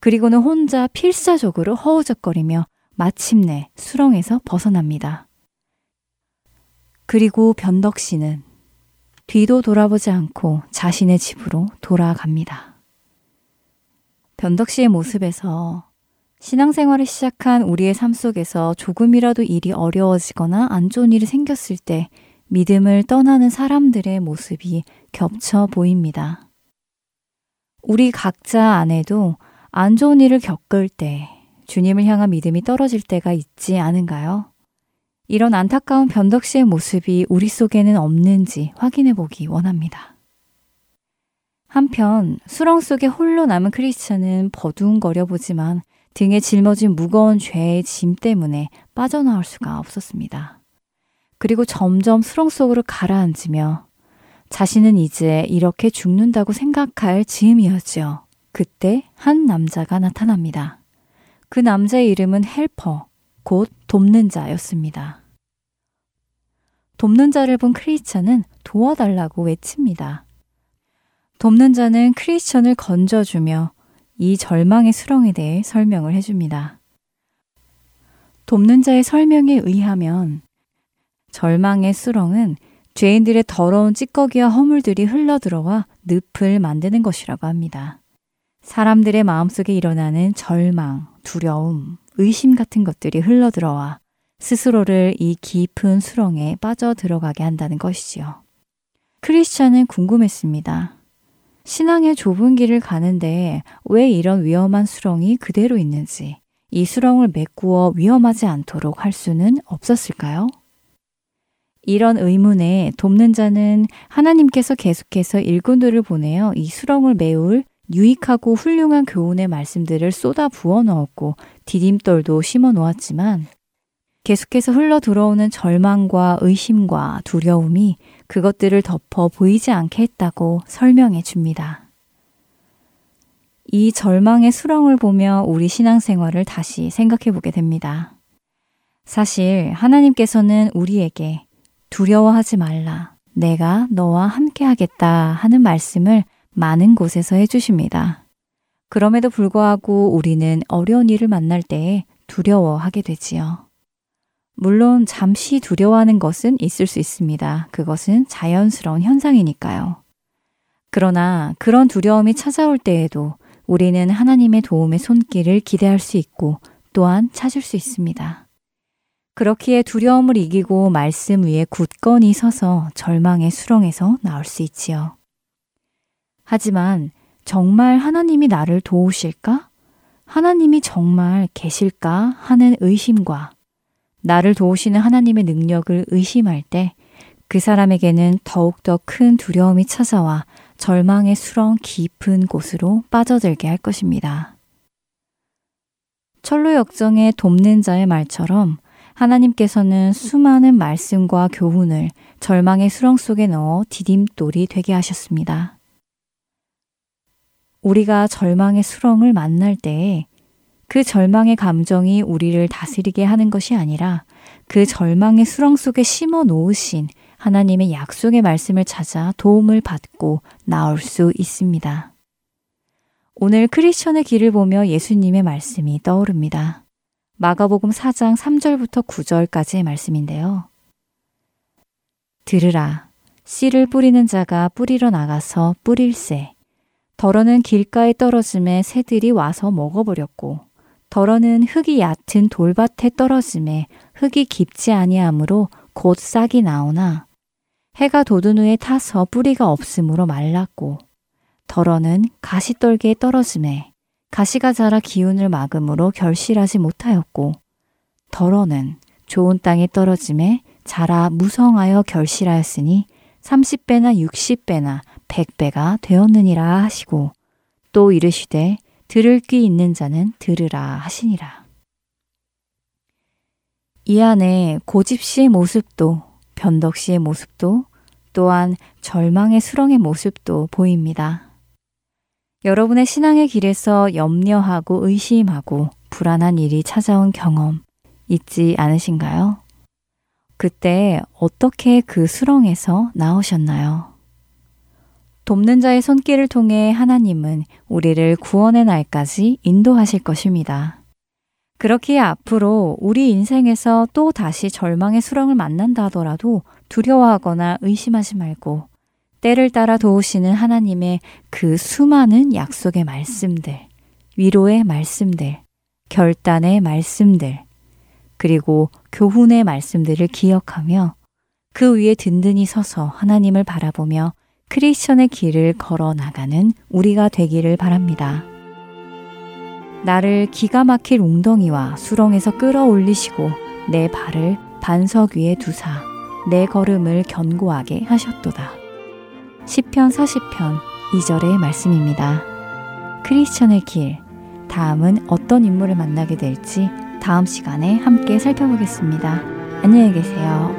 그리고는 혼자 필사적으로 허우적거리며 마침내 수렁에서 벗어납니다. 그리고 변덕 씨는 뒤도 돌아보지 않고 자신의 집으로 돌아갑니다. 변덕 씨의 모습에서 신앙생활을 시작한 우리의 삶 속에서 조금이라도 일이 어려워지거나 안 좋은 일이 생겼을 때 믿음을 떠나는 사람들의 모습이 겹쳐 보입니다. 우리 각자 안에도 안 좋은 일을 겪을 때 주님을 향한 믿음이 떨어질 때가 있지 않은가요? 이런 안타까운 변덕 씨의 모습이 우리 속에는 없는지 확인해 보기 원합니다. 한편 수렁 속에 홀로 남은 크리스천은 버둥거려 보지만 등에 짊어진 무거운 죄의 짐 때문에 빠져나올 수가 없었습니다. 그리고 점점 수렁 속으로 가라앉으며 자신은 이제 이렇게 죽는다고 생각할 즈음이었죠. 그때 한 남자가 나타납니다. 그 남자의 이름은 헬퍼, 곧 돕는 자였습니다. 돕는 자를 본 크리스천은 도와달라고 외칩니다. 돕는 자는 크리스천을 건져주며 이 절망의 수렁에 대해 설명을 해줍니다. 돕는 자의 설명에 의하면 절망의 수렁은 죄인들의 더러운 찌꺼기와 허물들이 흘러들어와 늪을 만드는 것이라고 합니다. 사람들의 마음속에 일어나는 절망, 두려움, 의심 같은 것들이 흘러들어와 스스로를 이 깊은 수렁에 빠져들어가게 한다는 것이지요. 크리스찬은 궁금했습니다. 신앙의 좁은 길을 가는데 왜 이런 위험한 수렁이 그대로 있는지, 이 수렁을 메꾸어 위험하지 않도록 할 수는 없었을까요? 이런 의문에 돕는 자는 하나님께서 계속해서 일꾼들을 보내어 이 수렁을 메울 유익하고 훌륭한 교훈의 말씀들을 쏟아 부어 넣었고 디딤돌도 심어 놓았지만 계속해서 흘러 들어오는 절망과 의심과 두려움이 그것들을 덮어 보이지 않게 했다고 설명해 줍니다. 이 절망의 수렁을 보며 우리 신앙생활을 다시 생각해 보게 됩니다. 사실 하나님께서는 우리에게 두려워하지 말라, 내가 너와 함께 하겠다 하는 말씀을 많은 곳에서 해주십니다. 그럼에도 불구하고 우리는 어려운 일을 만날 때에 두려워하게 되지요. 물론 잠시 두려워하는 것은 있을 수 있습니다. 그것은 자연스러운 현상이니까요. 그러나 그런 두려움이 찾아올 때에도 우리는 하나님의 도움의 손길을 기대할 수 있고 또한 찾을 수 있습니다. 그렇기에 두려움을 이기고 말씀 위에 굳건히 서서 절망의 수렁에서 나올 수 있지요. 하지만 정말 하나님이 나를 도우실까? 하나님이 정말 계실까? 하는 의심과 나를 도우시는 하나님의 능력을 의심할 때 그 사람에게는 더욱더 큰 두려움이 찾아와 절망의 수렁 깊은 곳으로 빠져들게 할 것입니다. 철로 역정에 돕는 자의 말처럼 하나님께서는 수많은 말씀과 교훈을 절망의 수렁 속에 넣어 디딤돌이 되게 하셨습니다. 우리가 절망의 수렁을 만날 때에 그 절망의 감정이 우리를 다스리게 하는 것이 아니라 그 절망의 수렁 속에 심어 놓으신 하나님의 약속의 말씀을 찾아 도움을 받고 나올 수 있습니다. 오늘 크리스천의 길을 보며 예수님의 말씀이 떠오릅니다. 마가복음 4장 3절부터 9절까지의 말씀인데요. 들으라, 씨를 뿌리는 자가 뿌리러 나가서 뿌릴새. 덜어는 길가에 떨어짐에 새들이 와서 먹어버렸고, 덜어는 흙이 얕은 돌밭에 떨어짐에 흙이 깊지 아니하므로 곧 싹이 나오나, 해가 돋은 후에 타서 뿌리가 없으므로 말랐고, 덜어는 가시떨기에 떨어짐에 가시가 자라 기운을 막음으로 결실하지 못하였고, 덜어는 좋은 땅에 떨어짐에 자라 무성하여 결실하였으니 30배나 60배나 100배가 되었느니라 하시고, 또 이르시되 들을 귀 있는 자는 들으라 하시니라. 이 안에 고집씨의 모습도 변덕씨의 모습도 또한 절망의 수렁의 모습도 보입니다. 여러분의 신앙의 길에서 염려하고 의심하고 불안한 일이 찾아온 경험 있지 않으신가요? 그때 어떻게 그 수렁에서 나오셨나요? 돕는 자의 손길을 통해 하나님은 우리를 구원의 날까지 인도하실 것입니다. 그렇기에 앞으로 우리 인생에서 또 다시 절망의 수렁을 만난다 하더라도 두려워하거나 의심하지 말고 때를 따라 도우시는 하나님의 그 수많은 약속의 말씀들, 위로의 말씀들, 결단의 말씀들, 그리고 교훈의 말씀들을 기억하며 그 위에 든든히 서서 하나님을 바라보며 크리스천의 길을 걸어 나가는 우리가 되기를 바랍니다. 나를 기가 막힐 웅덩이와 수렁에서 끌어올리시고 내 발을 반석 위에 두사 내 걸음을 견고하게 하셨도다. 시편 40편 2절의 말씀입니다. 크리스천의 길, 다음은 어떤 인물을 만나게 될지 다음 시간에 함께 살펴보겠습니다. 안녕히 계세요.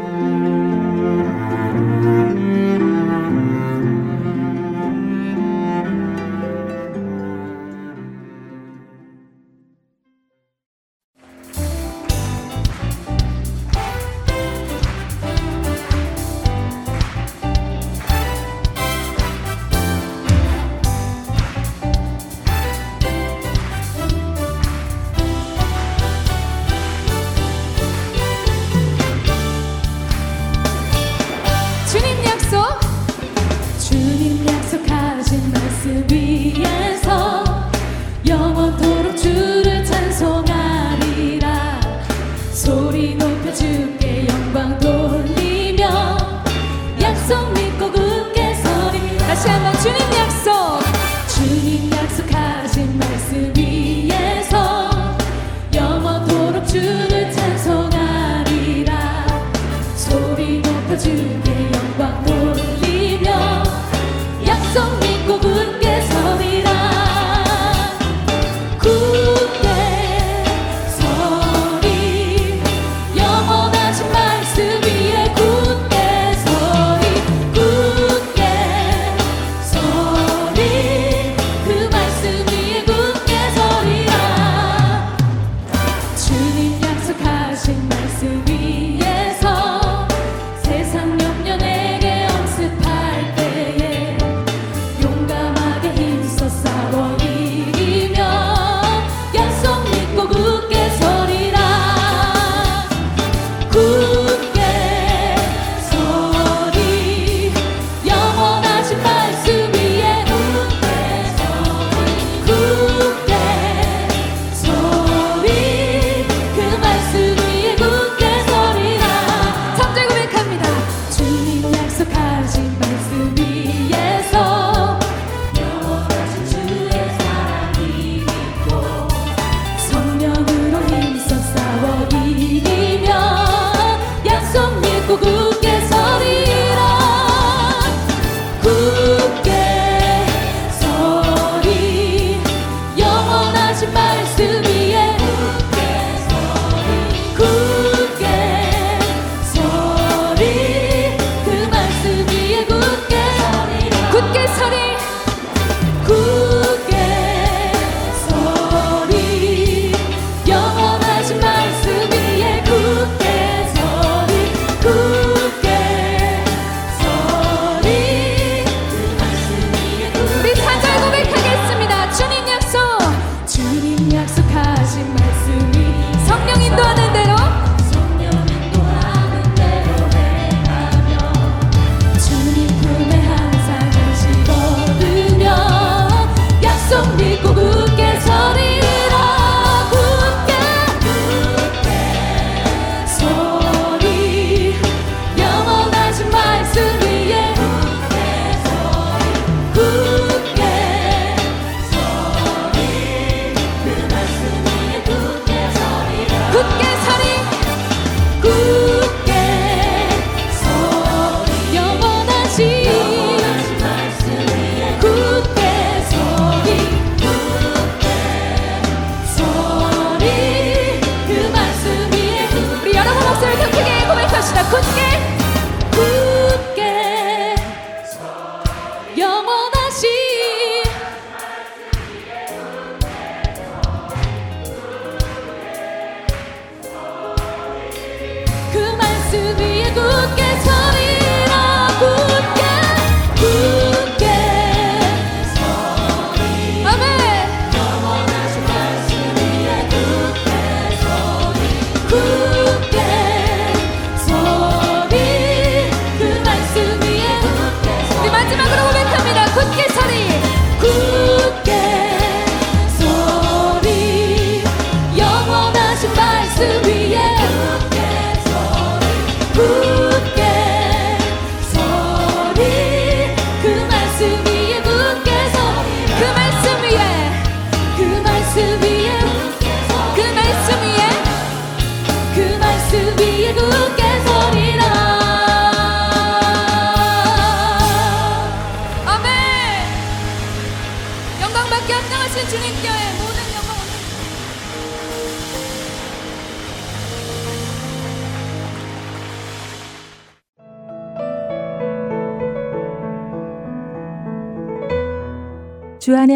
주안의